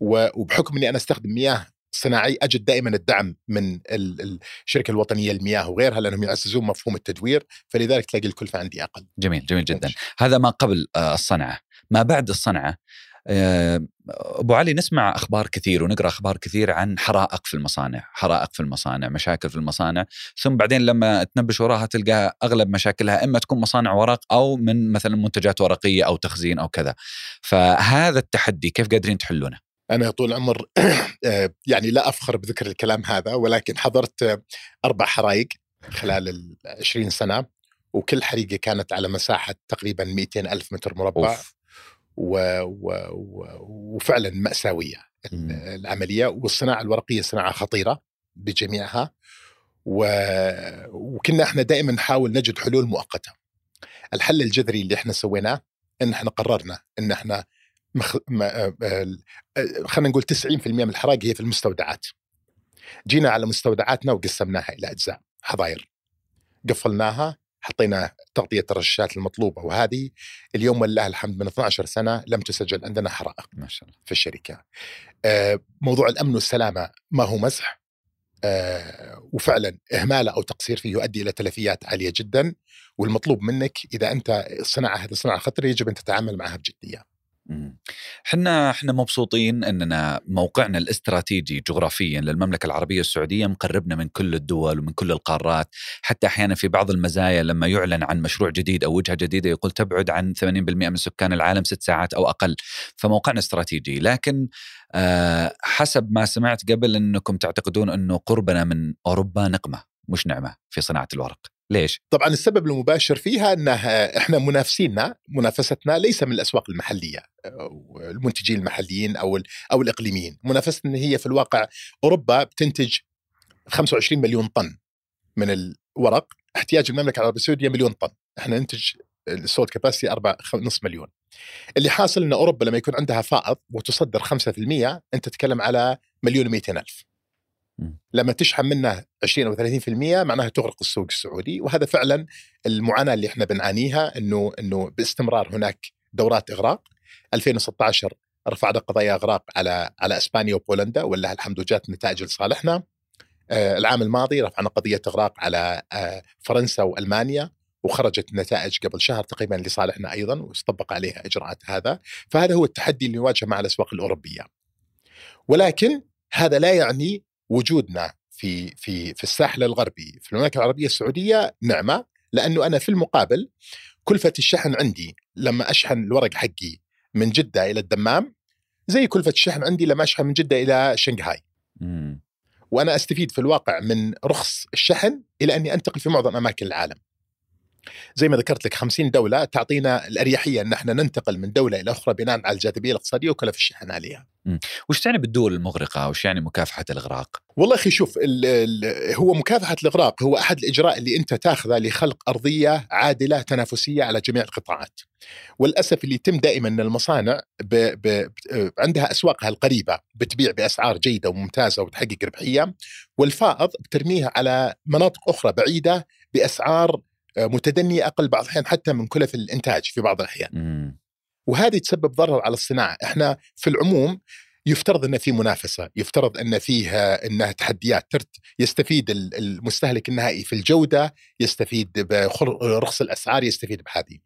وبحكم أني أنا أستخدم مياه صناعي أجد دائما الدعم من الشركة الوطنية للمياه وغيرها لأنهم يعززون مفهوم التدوير، فلذلك تلاقي الكلفة عندي أقل. جميل جميل جدا. هذا ما قبل الصنعة. ما بعد الصنعة أبو علي، نسمع أخبار كثير ونقرأ أخبار كثير عن حرائق في المصانع، مشاكل في المصانع، ثم بعدين لما تنبش وراها تلقاها أغلب مشاكلها إما تكون مصانع ورق أو من مثلا منتجات ورقية أو تخزين أو كذا. فهذا التحدي كيف قادرين تحلونه؟ أنا طول عمر يعني لا أفخر بذكر الكلام هذا، ولكن حضرت 4 حرائق خلال 20 سنة، وكل حريقة كانت على مساحة تقريبا 200,000 متر مربع. وفعلا مأساوية العملية. والصناعة الورقية صناعة خطيرة بجميعها، وكنا احنا دائما نحاول نجد حلول مؤقتة. الحل الجذري اللي احنا سويناه ان احنا قررنا ان احنا خلينا نقول 90% من الحرائق هي في المستودعات. جينا على مستودعاتنا وقسمناها إلى أجزاء، حظاير قفلناها حطينا تغطية الرشاشات المطلوبة، وهذه اليوم ولله الحمد من 12 سنة لم تسجل عندنا حرائق ما شاء الله في الشركة. موضوع الأمن والسلامة ما هو مزح، وفعلا إهماله أو تقصير فيه يؤدي إلى تلفيات عالية جدا، والمطلوب منك إذا أنت الصناعة هذه صناعة خطرة يجب أن تتعامل معها بجدية. احنا مبسوطين اننا موقعنا الاستراتيجي جغرافيا للمملكه العربيه السعوديه مقربنا من كل الدول ومن كل القارات، حتى احيانا في بعض المزايا لما يعلن عن مشروع جديد او وجهه جديده يقول تبعد عن 80% من سكان العالم 6 ساعات او اقل، فموقعنا استراتيجي. لكن حسب ما سمعت قبل انكم تعتقدون انه قربنا من اوروبا نقمه مش نعمه في صناعه الورق، ليش؟ طبعا السبب المباشر فيها أن إحنا منافستنا ليس من الأسواق المحلية والمنتجين المحليين أو الإقليميين. منافستنا هي في الواقع أوروبا بتنتج 25 مليون طن من الورق، احتياج المملكة العربية السعودية مليون طن، إحنا ننتج السولد كاباسيتي 4.5 مليون. اللي حاصل أن أوروبا لما يكون عندها فائض وتصدر 5% أنت تتكلم على 1,200,000، لما تشحن منه 20 أو 30% معناها تغرق السوق السعودي. وهذا فعلا المعاناة اللي احنا بنعانيها، انه باستمرار هناك دورات اغراق. 2016 رفعنا قضايا اغراق على اسبانيا وبولندا، ولله الحمد وجات نتائج لصالحنا. العام الماضي رفعنا قضية اغراق على فرنسا والمانيا، وخرجت نتائج قبل شهر تقريبا لصالحنا ايضا، واستطبق عليها اجراءات هذا. فهذا هو التحدي اللي نواجهه مع الاسواق الاوروبية، ولكن هذا لا يعني وجودنا في الساحل الغربي في المملكة العربية السعودية نعمة، لأنه أنا في المقابل كلفة الشحن عندي لما أشحن الورق حقي من جدة إلى الدمام زي كلفة الشحن عندي لما أشحن من جدة إلى شنغهاي. وأنا أستفيد في الواقع من رخص الشحن إلى أني أنتقل في معظم أماكن العالم. زي ما ذكرت لك 50 دولة تعطينا الأريحية أن احنا ننتقل من دولة إلى أخرى بناء على الجاذبية الاقتصادية وكلف الشحن عليها. وش تعني بالدول المغرقة؟ وش يعني مكافحة الإغراق؟ والله أخي شوف، هو مكافحة الإغراق هو أحد الإجراء اللي أنت تاخذه لخلق أرضية عادلة تنافسية على جميع القطاعات. والأسف اللي يتم دائما أن المصانع عندها أسواقها القريبة بتبيع بأسعار جيدة وممتازة وتحقق ربحية، والفائض بترميها على مناطق أخرى بعيدة بأسعار متدنية أقل بعض الأحيان حتى من كلف الإنتاج في بعض الأحيان. وهذه تسبب ضرر على الصناعة. إحنا في العموم يفترض أن في منافسة، يفترض أن فيها أنها تحديات، يستفيد المستهلك النهائي في الجودة، يستفيد برخص الأسعار، يستفيد بهذه.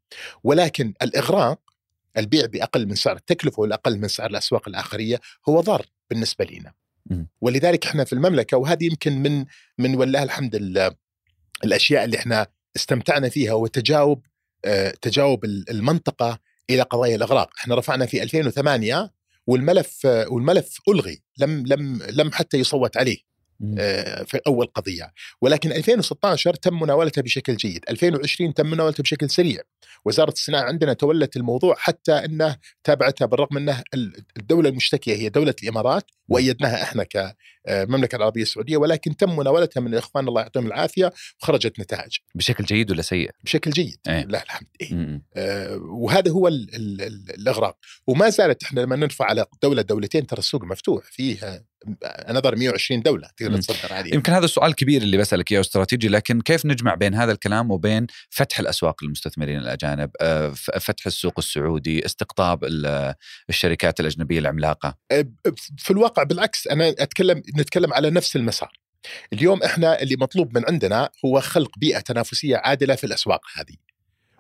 ولكن الإغراق، البيع بأقل من سعر التكلفة والأقل من سعر الأسواق الآخرية، هو ضرر بالنسبة لنا. ولذلك إحنا في المملكة، وهذه يمكن من والله الحمد الأشياء اللي إحنا استمتعنا فيها، وتجاوب تجاوب المنطقة إلى قضايا الإغراق. احنا رفعنا في 2008 والملف ألغي، لم حتى يصوت عليه في أول قضية. ولكن 2016 تم مناولتها بشكل جيد، 2020 تم مناولتها بشكل سريع. وزارة الصناعة عندنا تولت الموضوع، حتى أنه تابعتها بالرغم أنه الدولة المشتكية هي دولة الإمارات، وأيدناها احنا كمملكة العربية السعودية، ولكن تم مناولتها من الإخوان الله يعطيهم العافية، وخرجت نتائج بشكل جيد ولا سيء؟ بشكل جيد. لا الحمد لله. وهذا هو الإغراق. وما زالت احنا لما نرفع على دولة دولتين ترى السوق مفتوح فيها، نظر 120 دولة تقدر تصدر عليه. يمكن هذا السؤال كبير اللي بسألك إياه استراتيجي، لكن كيف نجمع بين هذا الكلام وبين فتح الأسواق للمستثمرين الأجانب، فتح السوق السعودي، استقطاب الشركات الأجنبية العملاقة؟ في الواقع بالعكس، أنا نتكلم على نفس المسار. اليوم إحنا اللي مطلوب من عندنا هو خلق بيئة تنافسية عادلة في الأسواق هذه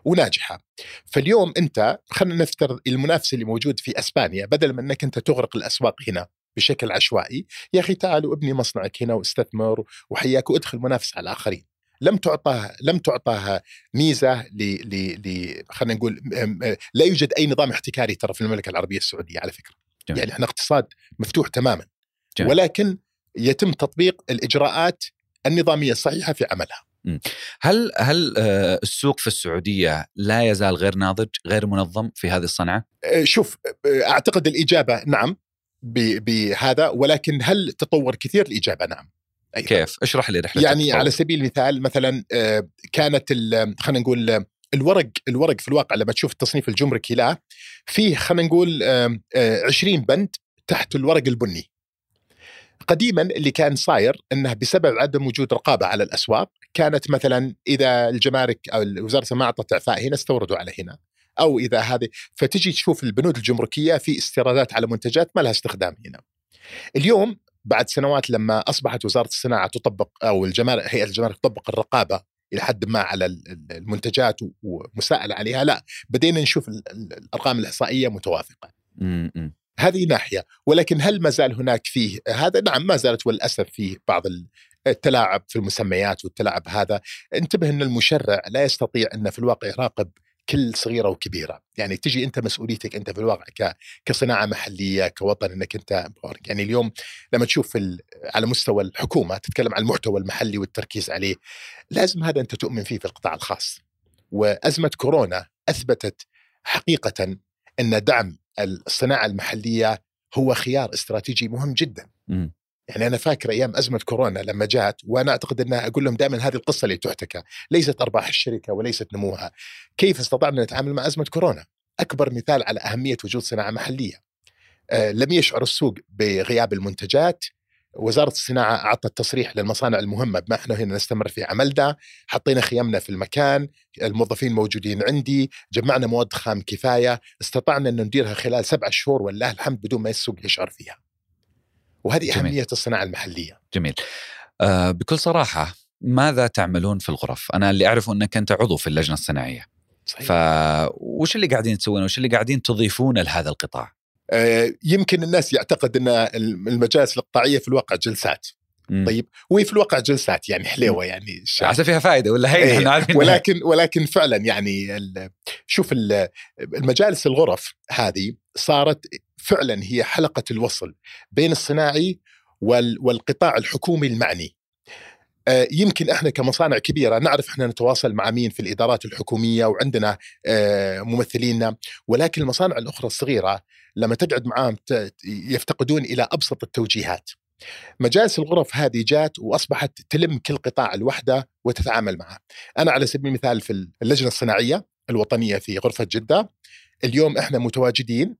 وناجحة. فاليوم أنت، خلينا نفترض المنافس اللي موجود في أسبانيا، بدل من أنك أنت تغرق الأسواق هنا بشكل عشوائي، يا أخي تعالوا ابني مصنعك هنا واستثمر وحياك وادخل منافس على الآخرين. لم تعطاها ميزة خلينا نقول لا يوجد أي نظام احتكاري ترى في المملكة العربية السعودية على فكرة. جميل. يعني احنا اقتصاد مفتوح تماما. جميل. ولكن يتم تطبيق الإجراءات النظامية الصحيحة في عملها. هل السوق في السعودية لا يزال غير ناضج، غير منظم في هذه الصنعة؟ شوف، أعتقد الإجابة نعم بهذا، ولكن هل تطور كثير؟ الإجابة نعم. أيضاً. كيف؟ اشرح لي رحلة يعني التطور. على سبيل المثال مثلا كانت خلينا نقول الورق في الواقع لما تشوف التصنيف الجمركي له، فيه خلينا نقول 20 بند تحت الورق البني. قديما اللي كان صاير انه بسبب عدم وجود رقابة على الأسواق كانت مثلا إذا الجمارك أو الوزارة ما أعطت إعفاء هنا استوردوا على هنا، أو إذا هذه، فتجي تشوف البنود الجمركية في استيرادات على منتجات ما لها استخدام هنا. اليوم بعد سنوات لما أصبحت وزارة الصناعة تطبق أو الجمارك، هيئة الجمارك تطبق الرقابة إلى حد ما على المنتجات ومساءلة عليها، لا بدينا نشوف الأرقام الإحصائية متوافقة. هذه ناحية. ولكن هل ما زال هناك فيه هذا؟ نعم ما زالت وللأسف فيه بعض التلاعب في المسميات والتلاعب هذا. انتبه أن المشرع لا يستطيع أن في الواقع يراقب كل صغيرة وكبيرة، يعني تجي أنت مسؤوليتك أنت في الواقع كصناعة محلية كوطن أنك أنت، يعني اليوم لما تشوف على مستوى الحكومة تتكلم عن المحتوى المحلي والتركيز عليه، لازم هذا أنت تؤمن فيه في القطاع الخاص. وأزمة كورونا أثبتت حقيقة أن دعم الصناعة المحلية هو خيار استراتيجي مهم جدا. يعني أنا فاكر أيام أزمة كورونا لما جاءت، وأنا أعتقد أنها أقول لهم دائما هذه القصة اللي تحتكى، ليست أرباح الشركة وليست نموها، كيف استطعنا نتعامل مع أزمة كورونا؟ أكبر مثال على أهمية وجود صناعة محلية. لم يشعر السوق بغياب المنتجات، وزارة الصناعة أعطت تصريح للمصانع المهمة بما إحنا هنا نستمر في عملنا، حطينا خيامنا في المكان، الموظفين موجودين عندي، جمعنا مواد خام كفاية، استطعنا أن نديرها خلال 7 شهور والله الحمد بدون ما السوق يشعر فيها. وهذه جميل. أهمية الصناعة المحلية. جميل. بكل صراحة، ماذا تعملون في الغرف؟ أنا اللي أعرفه أنك أنت عضو في اللجنة الصناعية، صحيح. وش اللي قاعدين تسوونه؟ وش اللي قاعدين تضيفونه لهذا القطاع؟ يمكن الناس يعتقد أن المجالس القطاعية في الواقع جلسات، طيب وهي في الواقع جلسات يعني حلوة، يعني عسى فيها فائدة ولا هي احنا عارفين، ولكن فعلا يعني شوف المجالس الغرف هذه صارت فعلا هي حلقة الوصل بين الصناعي والقطاع الحكومي المعني. يمكن احنا كمصانع كبيرة نعرف احنا نتواصل مع مين في الإدارات الحكومية وعندنا ممثليننا، ولكن المصانع الأخرى الصغيرة لما تقعد معاهم يفتقدون إلى أبسط التوجيهات. مجالس الغرف هذه جات وأصبحت تلم كل قطاع الوحدة وتتعامل معه. أنا على سبيل المثال في اللجنة الصناعية الوطنية في غرفة جدة اليوم احنا متواجدين،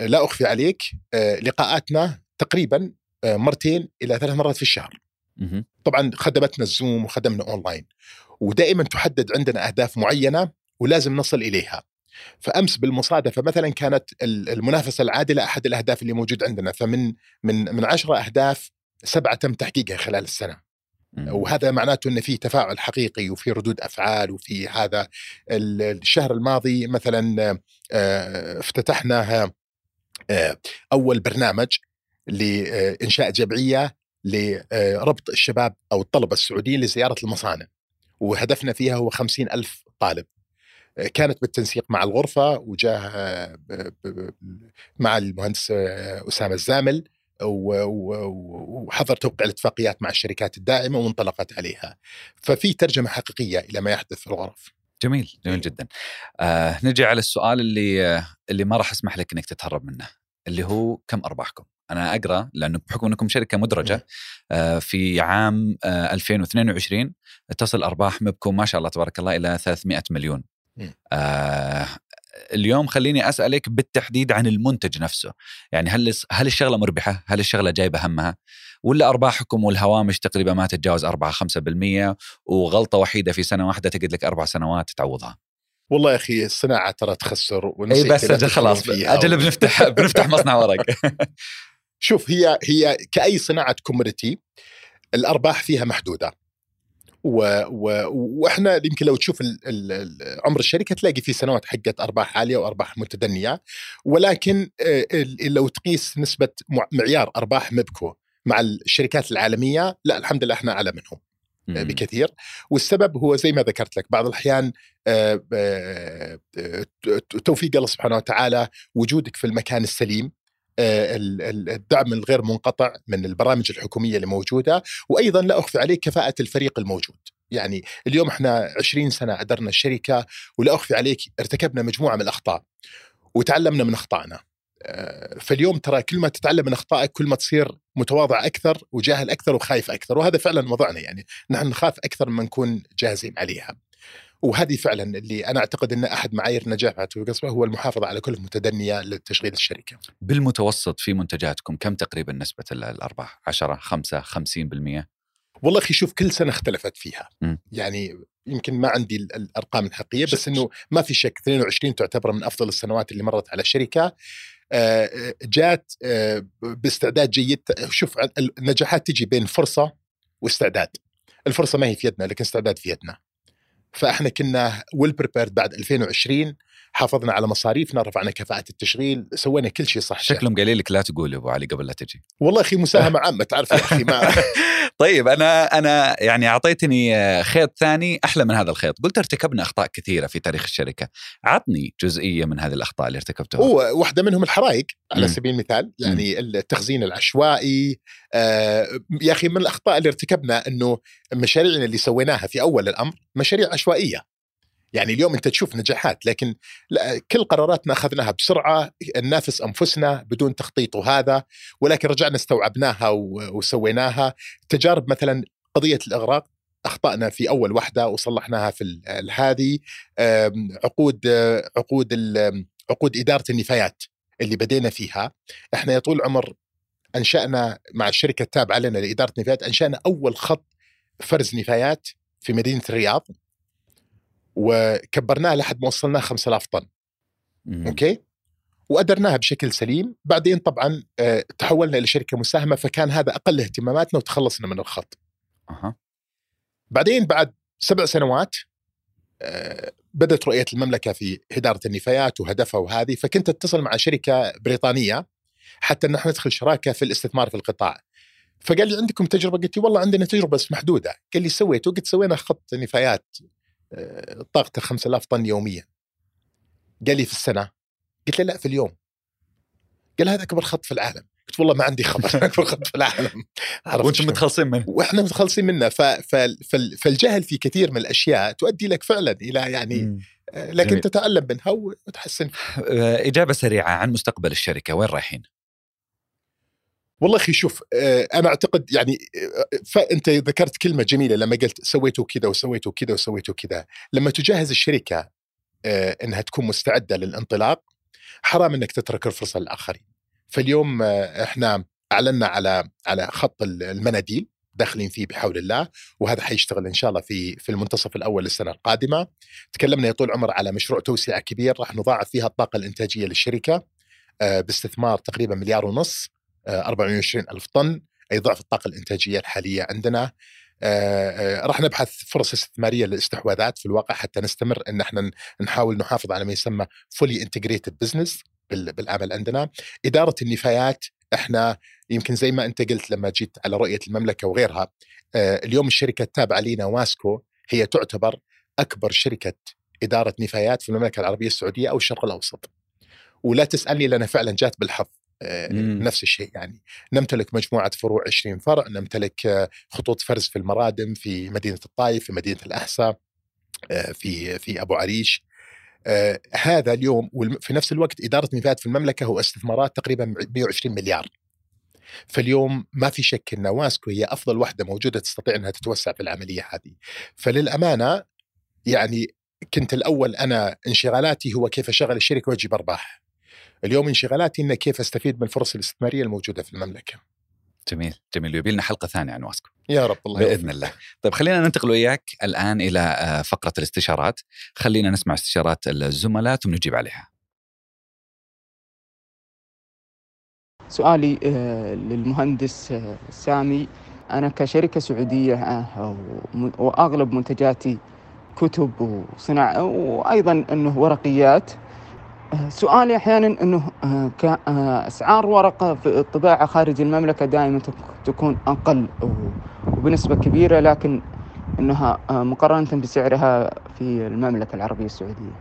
لا أخفي عليك، لقاءاتنا تقريبا 2 إلى 3 مرات في الشهر. طبعا خدمتنا الزوم وخدمنا أونلاين، ودائما تحدد عندنا أهداف معينة ولازم نصل إليها. فأمس بالمصادفة مثلا كانت المنافسة العادلة أحد الأهداف اللي موجود عندنا، فمن من 10 أهداف 7 تم تحقيقها خلال السنة. وهذا معناته أن فيه تفاعل حقيقي وفي ردود أفعال. وفي هذا الشهر الماضي مثلا افتتحنا أول برنامج لإنشاء جمعية لربط الشباب أو الطلبة السعوديين لزيارة المصانع، وهدفنا فيها هو 50,000 طالب. كانت بالتنسيق مع الغرفة وجاه مع المهندس أسامة الزامل، وحضر توقيع الاتفاقيات مع الشركات الداعمة وانطلقت عليها. ففي ترجمة حقيقية إلى ما يحدث في الغرف. جميل، جميل جدا. نجي على السؤال اللي ما راح أسمح لك إنك تتهرب منه، اللي هو كم أرباحكم؟ أنا أقرأ لأنه بحكم أنكم شركة مدرجة، في عام 2022 تصل أرباح مبكو ما شاء الله تبارك الله إلى 300 مليون. اليوم خليني أسألك بالتحديد عن المنتج نفسه، يعني هل الشغلة مربحة؟ هل الشغلة جايبة همها؟ ولا أرباحكم والهوامش تقريبا ما تتجاوز 4-5%، وغلطة وحيدة في سنة واحدة تقعد لك 4 سنوات تعوضها؟ والله يا أخي الصناعة ترى تخسر. أي بس أجل خلاص، أجل بنفتح مصنع ورق. شوف، هي كأي صناعة كوموديتي الأرباح فيها محدودة، وإحنا يمكن لو تشوف عمر الشركة تلاقي في سنوات حقت أرباح عالية وأرباح متدنية، ولكن لو تقيس نسبة معيار أرباح مبكو مع الشركات العالمية، لا الحمد لله إحنا أعلى منهم بكثير. والسبب هو زي ما ذكرت لك، بعض الأحيان توفيق الله سبحانه وتعالى، وجودك في المكان السليم، الدعم الغير منقطع من البرامج الحكومية اللي موجودة، وأيضا لا أخفي عليك كفاءة الفريق الموجود. يعني اليوم احنا 20 سنة أدرنا الشركة، ولا أخفي عليك ارتكبنا مجموعة من الأخطاء وتعلمنا من أخطائنا. فاليوم ترى كل ما تتعلم من أخطائك كل ما تصير متواضع أكثر وجاهل أكثر وخايف أكثر، وهذا فعلا وضعنا، يعني نحن نخاف أكثر من نكون جاهزين عليها. وهذه فعلا اللي أنا أعتقد أن أحد معايير نجاحها هو المحافظة على كل متدنية لتشغيل الشركة. بالمتوسط في منتجاتكم كم تقريبا نسبة الأرباح؟ 10%، 5%، 50%؟ والله أخي شوف كل سنة اختلفت فيها يعني يمكن ما عندي الأرقام الحقيقية بس أنه ما في شك 22 تعتبر من أفضل السنوات اللي مرت على الشركة. جات باستعداد جيد. شوف النجاحات تجي بين فرصة واستعداد، الفرصة ما هي في يدنا لكن استعداد في يدنا، فإحنا كنا well prepared. بعد 2020 حافظنا على مصاريفنا، رفعنا كفاءة التشغيل، سوينا كل شيء صح. شكلهم قال لك لا تقول يا أبو علي قبل لا تجي. والله أخي مساهمة عامة تعرف يا أخي ما طيب أنا يعني أعطيتني خيط ثاني أحلى من هذا الخيط، قلت ارتكبنا أخطاء كثيرة في تاريخ الشركة، عطني جزئية من هذه الأخطاء اللي ارتكبتها. واحدة منهم الحرائق على سبيل المثال، يعني التخزين العشوائي. يا أخي من الأخطاء اللي ارتكبنا أنه مشاريعنا اللي سويناها في أول الأمر مشاريع عشوائية. يعني اليوم أنت تشوف نجاحات لكن كل قراراتنا أخذناها بسرعة، ننافس أنفسنا بدون تخطيط وهذا، ولكن رجعنا استوعبناها وسويناها. تجارب مثلا قضية الإغراق أخطأنا في أول واحدة وصلحناها في هذه. عقود إدارة النفايات اللي بدينا فيها، إحنا يا طول العمر أنشأنا مع الشركة التابعة لنا لإدارة النفايات، أنشأنا أول خط فرز نفايات في مدينة الرياض وكبرناها لحد ما وصلناها 5000 طن. أوكي؟ وقدرناها بشكل سليم. بعدين طبعا تحولنا إلى شركة مساهمة، فكان هذا أقل اهتماماتنا وتخلصنا من الخط. بعدين بعد 7 سنوات بدأت رؤية المملكة في إدارة النفايات وهدفها وهذه، فكنت أتصل مع شركة بريطانية حتى نحن ندخل شراكة في الاستثمار في القطاع. فقال لي عندكم تجربة؟ قلت والله عندنا تجربة بس محدودة. قال لي سويته؟ قلت سوينا خط نفايات طاقته 5000 طن يوميا. قال لي في السنة؟ قلت له لا في اليوم. قال هذا أكبر خط في العالم. قلت والله ما عندي خبر أكبر خط في العالم وانتم متخلصين منه وإحنا متخلصين منه. فالجهل في كثير من الأشياء تؤدي لك فعلا إلى يعني لكن جميل. تتعلم منها وتحسن. إجابة سريعة عن مستقبل الشركة، وين رايحين؟ والله أخي شوف أنا أعتقد يعني فأنت ذكرت كلمة جميلة لما قلت سويته كذا وسويته كذا وسويته كذا. لما تجهز الشركة أنها تكون مستعدة للانطلاق، حرام أنك تترك الفرصة للآخرين. فاليوم إحنا أعلنا على خط المناديل داخلين فيه بحول الله، وهذا حيشتغل إن شاء الله في المنتصف الأول للسنة القادمة. تكلمنا يا طول عمر على مشروع توسعة كبير راح نضاعف فيها الطاقة الإنتاجية للشركة باستثمار تقريبا 1.5 مليار 24,000 طن، أي ضعف الطاقة الإنتاجية الحالية عندنا. راح نبحث فرص استثمارية للاستحواذات في الواقع حتى نستمر أن احنا نحاول نحافظ على ما يسمى fully integrated business بالعمل عندنا. إدارة النفايات احنا يمكن زي ما أنت قلت لما جيت على رؤية المملكة وغيرها، اليوم الشركة التابعة لنا واسكو هي تعتبر أكبر شركة إدارة نفايات في المملكة العربية السعودية أو الشرق الأوسط. ولا تسألني لأن فعلا جات بالحظ. نفس الشيء يعني نمتلك مجموعة فروع 20 فرع، نمتلك خطوط فرز في المرادم، في مدينة الطائف، في مدينة الأحساء، في أبو عريش. هذا اليوم. وفي نفس الوقت إدارة نفايات في المملكة هو استثمارات تقريبا 120 مليار. فاليوم ما في شك أن واسكو هي أفضل وحدة موجودة تستطيع أنها تتوسع في العملية هذه. فللأمانة يعني كنت الأول أنا انشغالاتي هو كيف أشغل الشركة وأجيب أرباح. اليوم انشغالاتي إن كيف أستفيد من الفرص الاستثمارية الموجودة في المملكة. جميل جميل. يبيلنا حلقة ثانية عن واسكو يا رب الله بإذن الله. طيب خلينا ننتقل وياك الآن إلى فقرة الاستشارات. خلينا نسمع استشارات الزملاء ثم نجيب عليها. سؤالي للمهندس سامي، أنا كشركة سعودية وأغلب منتجاتي كتب وصناعة وأيضا أنه ورقيات. سؤالي أحياناً أنه أسعار ورقة في الطباعة خارج المملكة دائماً تكون أقل وبنسبة كبيرة، لكن أنها مقارنة بسعرها في المملكة العربية السعودية.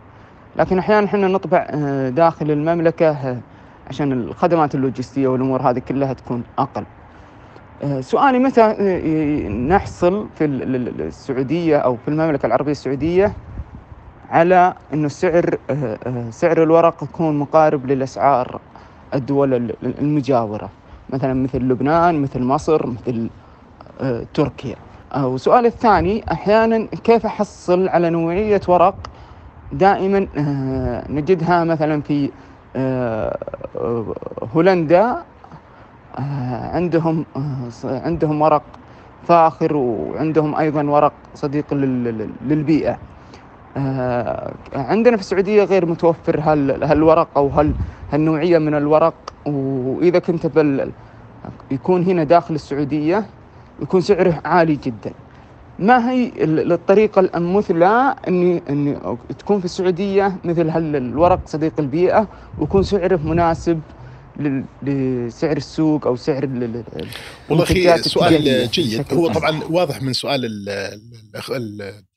لكن أحياناً إحنا نطبع داخل المملكة عشان الخدمات اللوجستية والأمور هذه كلها تكون أقل. سؤالي متى نحصل في السعودية أو في المملكة العربية السعودية على أنه سعر الورق يكون مقارب للأسعار الدول المجاورة، مثل لبنان، مثل مصر، مثل تركيا؟ وسؤال الثاني أحيانا كيف أحصل على نوعية ورق دائما نجدها مثلا في هولندا، عندهم ورق فاخر، وعندهم أيضا ورق صديق للبيئة. عندنا في السعودية غير متوفر هالورق أو هالنوعية من الورق، وإذا كنت يكون هنا داخل السعودية يكون سعره عالي جدا. ما هي الطريقة المثلى أني تكون في السعودية مثل هالورق صديق البيئة ويكون سعره مناسب لسعر السوق أو سعر والله أخي سؤال جيد. هو طبعا واضح من سؤال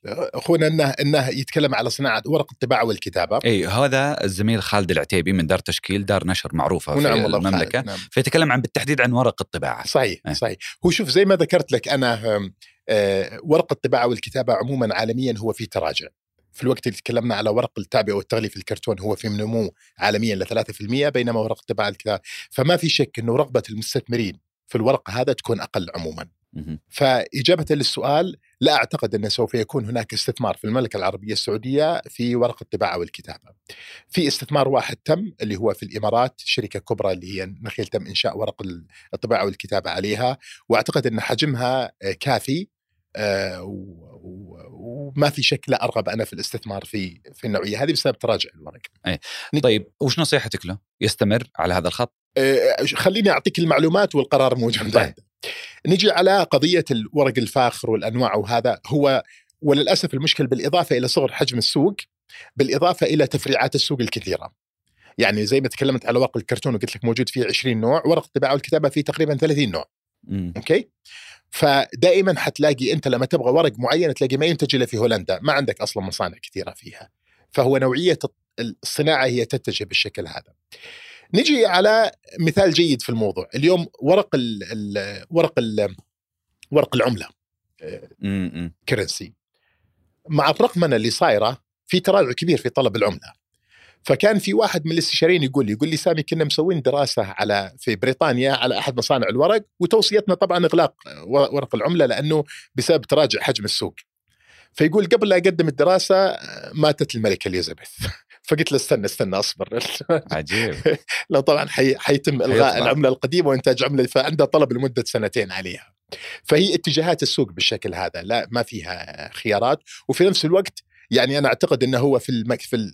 أخونا أنه يتكلم على صناعة ورق الطباعة والكتابة. أي هذا الزميل خالد العتيبي من دار تشكيل، دار نشر معروفة في المملكة، فيتكلم عن بالتحديد عن ورق الطباعة. صحيح صحيح. هو شوف زي ما ذكرت لك أنا، ورق الطباعة والكتابة عموما عالميا هو في تراجع. في الوقت اللي تكلمنا على ورق التعبئة والتغليف الكرتون هو في نمو عالميا ل 3%، بينما ورق الطباعة والكتابة فما في شك أنه رغبة المستثمرين في الورق هذا تكون أقل عموما. فإجابة للسؤال، لا أعتقد أنه سوف يكون هناك استثمار في المملكة العربية السعودية في ورق الطباعة والكتابة. في استثمار واحد تم اللي هو في الإمارات، شركة كبرى اللي هي نخيل تم إنشاء ورق الطباعة والكتابة عليها، وأعتقد أن حجمها كافي وما في شك لا أرغب أنا في الاستثمار في النوعية هذه بسبب تراجع الورق. طيب وش نصيحتك له؟ يستمر على هذا الخط؟ خليني أعطيك المعلومات والقرار موجود. طيب. نجي على قضية الورق الفاخر والأنواع، وهذا هو وللأسف المشكل، بالإضافة إلى صغر حجم السوق، بالإضافة إلى تفريعات السوق الكثيرة. يعني زي ما تكلمت على ورق الكرتون وقلت لك موجود فيه 20 نوع، ورق الطباعة والكتابة فيه تقريبا 30 نوع. أوكي؟ فدائما حتلاقي أنت لما تبغى ورق معين تلاقي ما ينتج إلا في هولندا، ما عندك أصلا مصانع كثيرة فيها. فهو نوعية الصناعة هي تتجه بالشكل هذا. نجي على مثال جيد في الموضوع اليوم، ورق العملة كرنسي، مع الرقمنة اللي صايرة في تراجع كبير في طلب العملة. فكان في واحد من الاستشاريين يقول لي سامي، كنا مسوين دراسة في بريطانيا على أحد مصانع الورق، وتوصيتنا طبعا إغلاق ورق العملة لأنه بسبب تراجع حجم السوق. فيقول قبل لا أقدم الدراسة ماتت الملكة اليزابيث، فقلت له استنى أصبر. عجيب. لا طبعا حيتم إلغاء العملة القديمة وإنتاج عملة، فعندها طلب لمدة 2 سنين عليها. فهي اتجاهات السوق بالشكل هذا، لا ما فيها خيارات. وفي نفس الوقت يعني أنا أعتقد أنه هو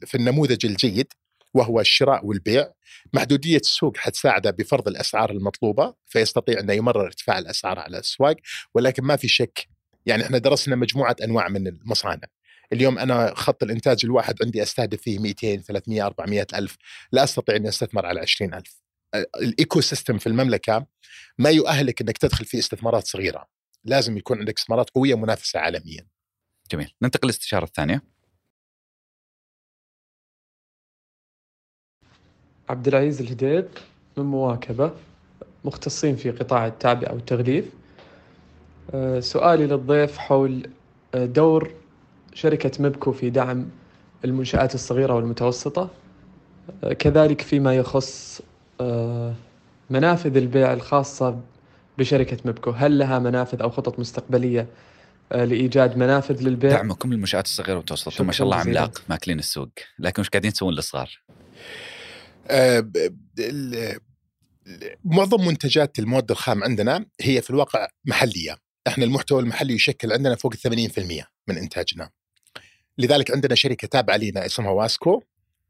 في النموذج الجيد، وهو الشراء والبيع. محدودية السوق حتساعده بفرض الأسعار المطلوبة، فيستطيع أن يمرر ارتفاع الأسعار على الأسواق. ولكن ما في شك، يعني احنا درسنا مجموعة أنواع من المصانع. اليوم أنا خط الإنتاج الواحد عندي أستهدف فيه 200 300 400 ألف، لا أستطيع أن أستثمر على 20 ألف. الإيكو سيستم في المملكة ما يؤهلك أنك تدخل في استثمارات صغيرة، لازم يكون عندك استثمارات قوية منافسة عالميا. جميل. ننتقل للاستشارة الثانية. عبد العزيز الهديب من مواكبة، مختصين في قطاع التعبئة والتغليف. سؤالي للضيف حول دور شركة مبكو في دعم المنشآت الصغيرة والمتوسطة، كذلك فيما يخص منافذ البيع الخاصة بشركة مبكو. هل لها منافذ أو خطط مستقبلية لإيجاد منافذ للبيع؟ دعمكم المنشآت الصغيرة والمتوسطة ما شاء الله عملاق، ماكلين السوق، لكن وش قاعدين تسوون للصغار؟ معظم منتجات المواد الخام عندنا هي في الواقع محلية. احنا المحتوى المحلي يشكل عندنا فوق 80% من إنتاجنا، لذلك عندنا شركة تابعة لنا اسمها واسكو،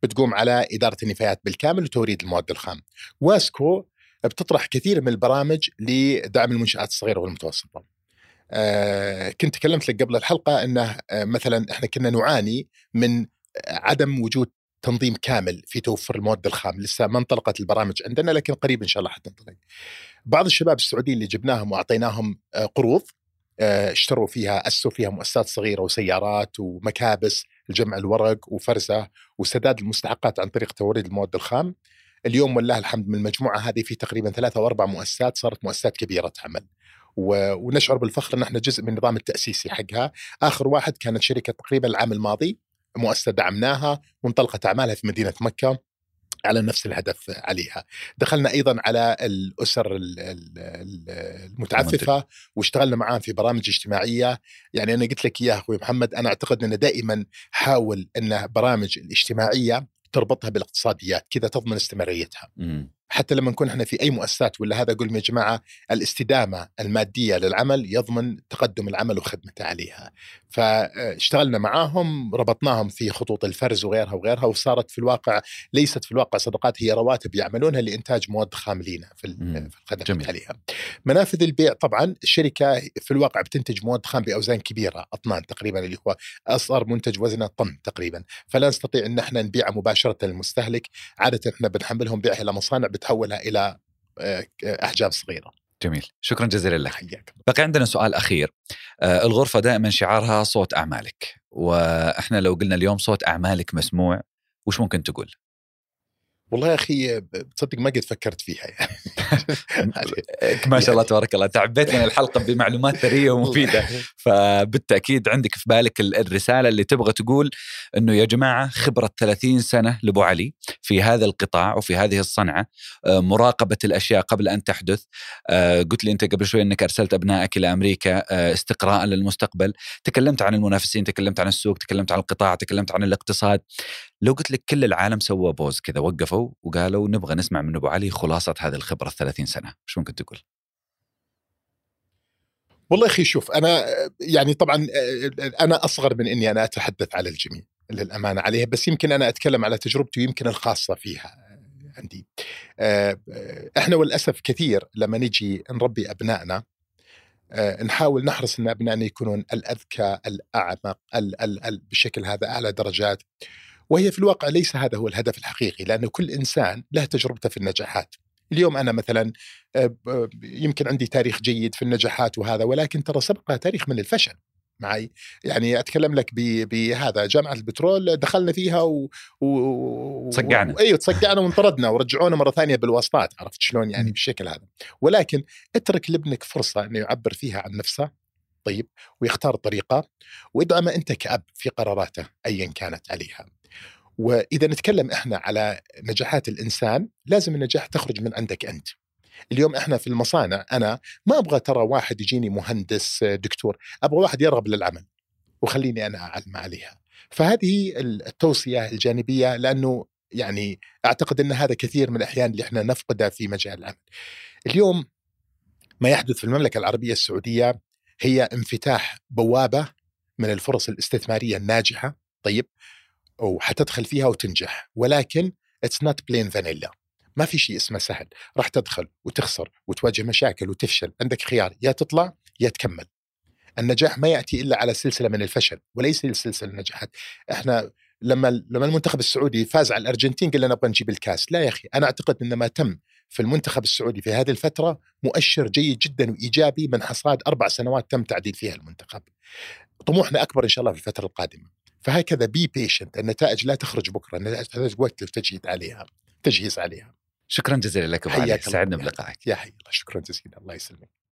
بتقوم على إدارة النفايات بالكامل وتوريد المواد الخام. واسكو بتطرح كثير من البرامج لدعم المنشآت الصغيرة والمتوسطة. كنت تكلمت لك قبل الحلقة أنه مثلا احنا كنا نعاني من عدم وجود تنظيم كامل في توفر المواد الخام. لسه ما انطلقت البرامج عندنا، لكن قريب إن شاء الله حتنطلق. بعض الشباب السعوديين اللي جبناهم وأعطيناهم قروض اشتروا فيها، أسسوا فيها مؤسسات صغيرة وسيارات ومكابس لجمع الورق وفرزة وسداد المستحقات عن طريق توريد المواد الخام. اليوم والله الحمد من المجموعة هذه في تقريبا 3 أو 4 مؤسسات صارت مؤسسات كبيرة تعمل، ونشعر بالفخر أن احنا جزء من النظام التأسيسي حقها. آخر واحد كانت شركة تقريبا العام الماضي، مؤسسة دعمناها وانطلقت أعمالها في مدينة مكة على نفس الهدف عليها. دخلنا أيضا على الأسر المتعففة واشتغلنا معاهم في برامج اجتماعية. يعني أنا قلت لك إياه أخوي محمد، أنا أعتقد أن دائما حاول أن برامج الاجتماعية تربطها بالاقتصاديات، كذا تضمن استمراريتها. حتى لما نكون احنا في أي مؤسسات ولا هذا، أقول يا جماعة الاستدامة المادية للعمل يضمن تقدم العمل وخدمته عليها. فاشتغلنا معاهم، ربطناهم في خطوط الفرز وغيرها وغيرها، وصارت في الواقع ليست في الواقع صدقات، هي رواتب يعملونها لإنتاج مواد خام لنا في الخدمات عليها. منافذ البيع، طبعا الشركة في الواقع بتنتج مواد خام بأوزان كبيرة، أطنان تقريبا، اللي هو أصغر منتج وزنه طن تقريبا، فلا نستطيع أن احنا نبيعه مباشرة للمستهلك. عادة احنا بنحملهم بيعها إلى مصانع تحولها إلى أحجام صغيرة. جميل، شكرا جزيلا لك. بقي عندنا سؤال أخير. الغرفة دائما شعارها صوت أعمالك، وإحنا لو قلنا اليوم صوت أعمالك مسموع، وش ممكن تقول؟ والله يا أخي بتصدق ما قد فكرت فيها يعني. ما شاء الله تبارك الله، تعبت لنا الحلقة بمعلومات ثرية ومفيدة. فبالتأكيد عندك في بالك الرسالة اللي تبغى تقول أنه يا جماعة خبرة 30 سنة لبو علي في هذا القطاع وفي هذه الصنعة، مراقبة الأشياء قبل أن تحدث. قلت لي أنت قبل شوي أنك أرسلت أبنائك إلى أمريكا استقراء للمستقبل، تكلمت عن المنافسين، تكلمت عن السوق، تكلمت عن القطاع، تكلمت عن الاقتصاد. لو قلت لك كل العالم سوى بوز كذا، وقفوا وقالوا نبغى نسمع من أبو علي خلاصة هذه الخبرة 30 سنة، شو ممكن تقول؟ والله أخي شوف، أنا يعني طبعا أنا أصغر من أني أنا أتحدث على الجميع للأمانة عليها، بس يمكن أنا أتكلم على تجربتي ويمكن الخاصة فيها عندي. إحنا والأسف كثير لما نجي نربي أبنائنا نحاول نحرص أن أبنائنا يكونون الأذكى الأعمق بشكل هذا أعلى درجات، وهي في الواقع ليس هذا هو الهدف الحقيقي، لأنه كل إنسان له تجربته في النجاحات. اليوم أنا مثلا يمكن عندي تاريخ جيد في النجاحات وهذا، ولكن ترى سبقها تاريخ من الفشل معي. يعني أتكلم لك بهذا جامعة البترول دخلنا فيها تصقعنا وانطردنا ورجعونا مرة ثانية بالواسطات، عرفت شلون يعني بالشكل هذا. ولكن اترك لابنك فرصة أنه يعبر فيها عن نفسه، طيب، ويختار طريقة، وادعم أنت كأب في قراراته أيا كانت عليها. وإذا نتكلم إحنا على نجاحات الإنسان، لازم النجاح تخرج من عندك أنت. اليوم إحنا في المصانع، أنا ما أبغى ترى واحد يجيني مهندس دكتور، أبغى واحد يرغب للعمل وخليني أنا أعلم عليها. فهذه التوصية الجانبية، لأنه يعني أعتقد أن هذا كثير من الأحيان اللي إحنا نفقده في مجال العمل. اليوم ما يحدث في المملكة العربية السعودية هي انفتاح بوابة من الفرص الاستثمارية الناجحة، طيب، وحتدخل فيها وتنجح، ولكن it's not plain vanilla، ما في شيء اسمه سهل. راح تدخل وتخسر وتواجه مشاكل وتفشل، عندك خيار، يا تطلع يا تكمل. النجاح ما يأتي إلا على سلسلة من الفشل وليس سلسلة النجاحات. احنا لما المنتخب السعودي فاز على الأرجنتين قلنا نبغى نجيب الكاس، لا يا أخي، أنا أعتقد إن ما تم في المنتخب السعودي في هذه الفترة مؤشر جيد جدا وإيجابي من حصاد 4 سنوات تم تعديل فيها المنتخب. طموحنا أكبر إن شاء الله في الفترة القادمة. فهكذا be patient، النتائج لا تخرج بكرة، النتائج تحتاج وقت للتجهيز عليها. شكرا جزيلا لك أبو علي، سعدنا بلقائك. يا حي الله، شكرا جزيلا، الله يسلمك.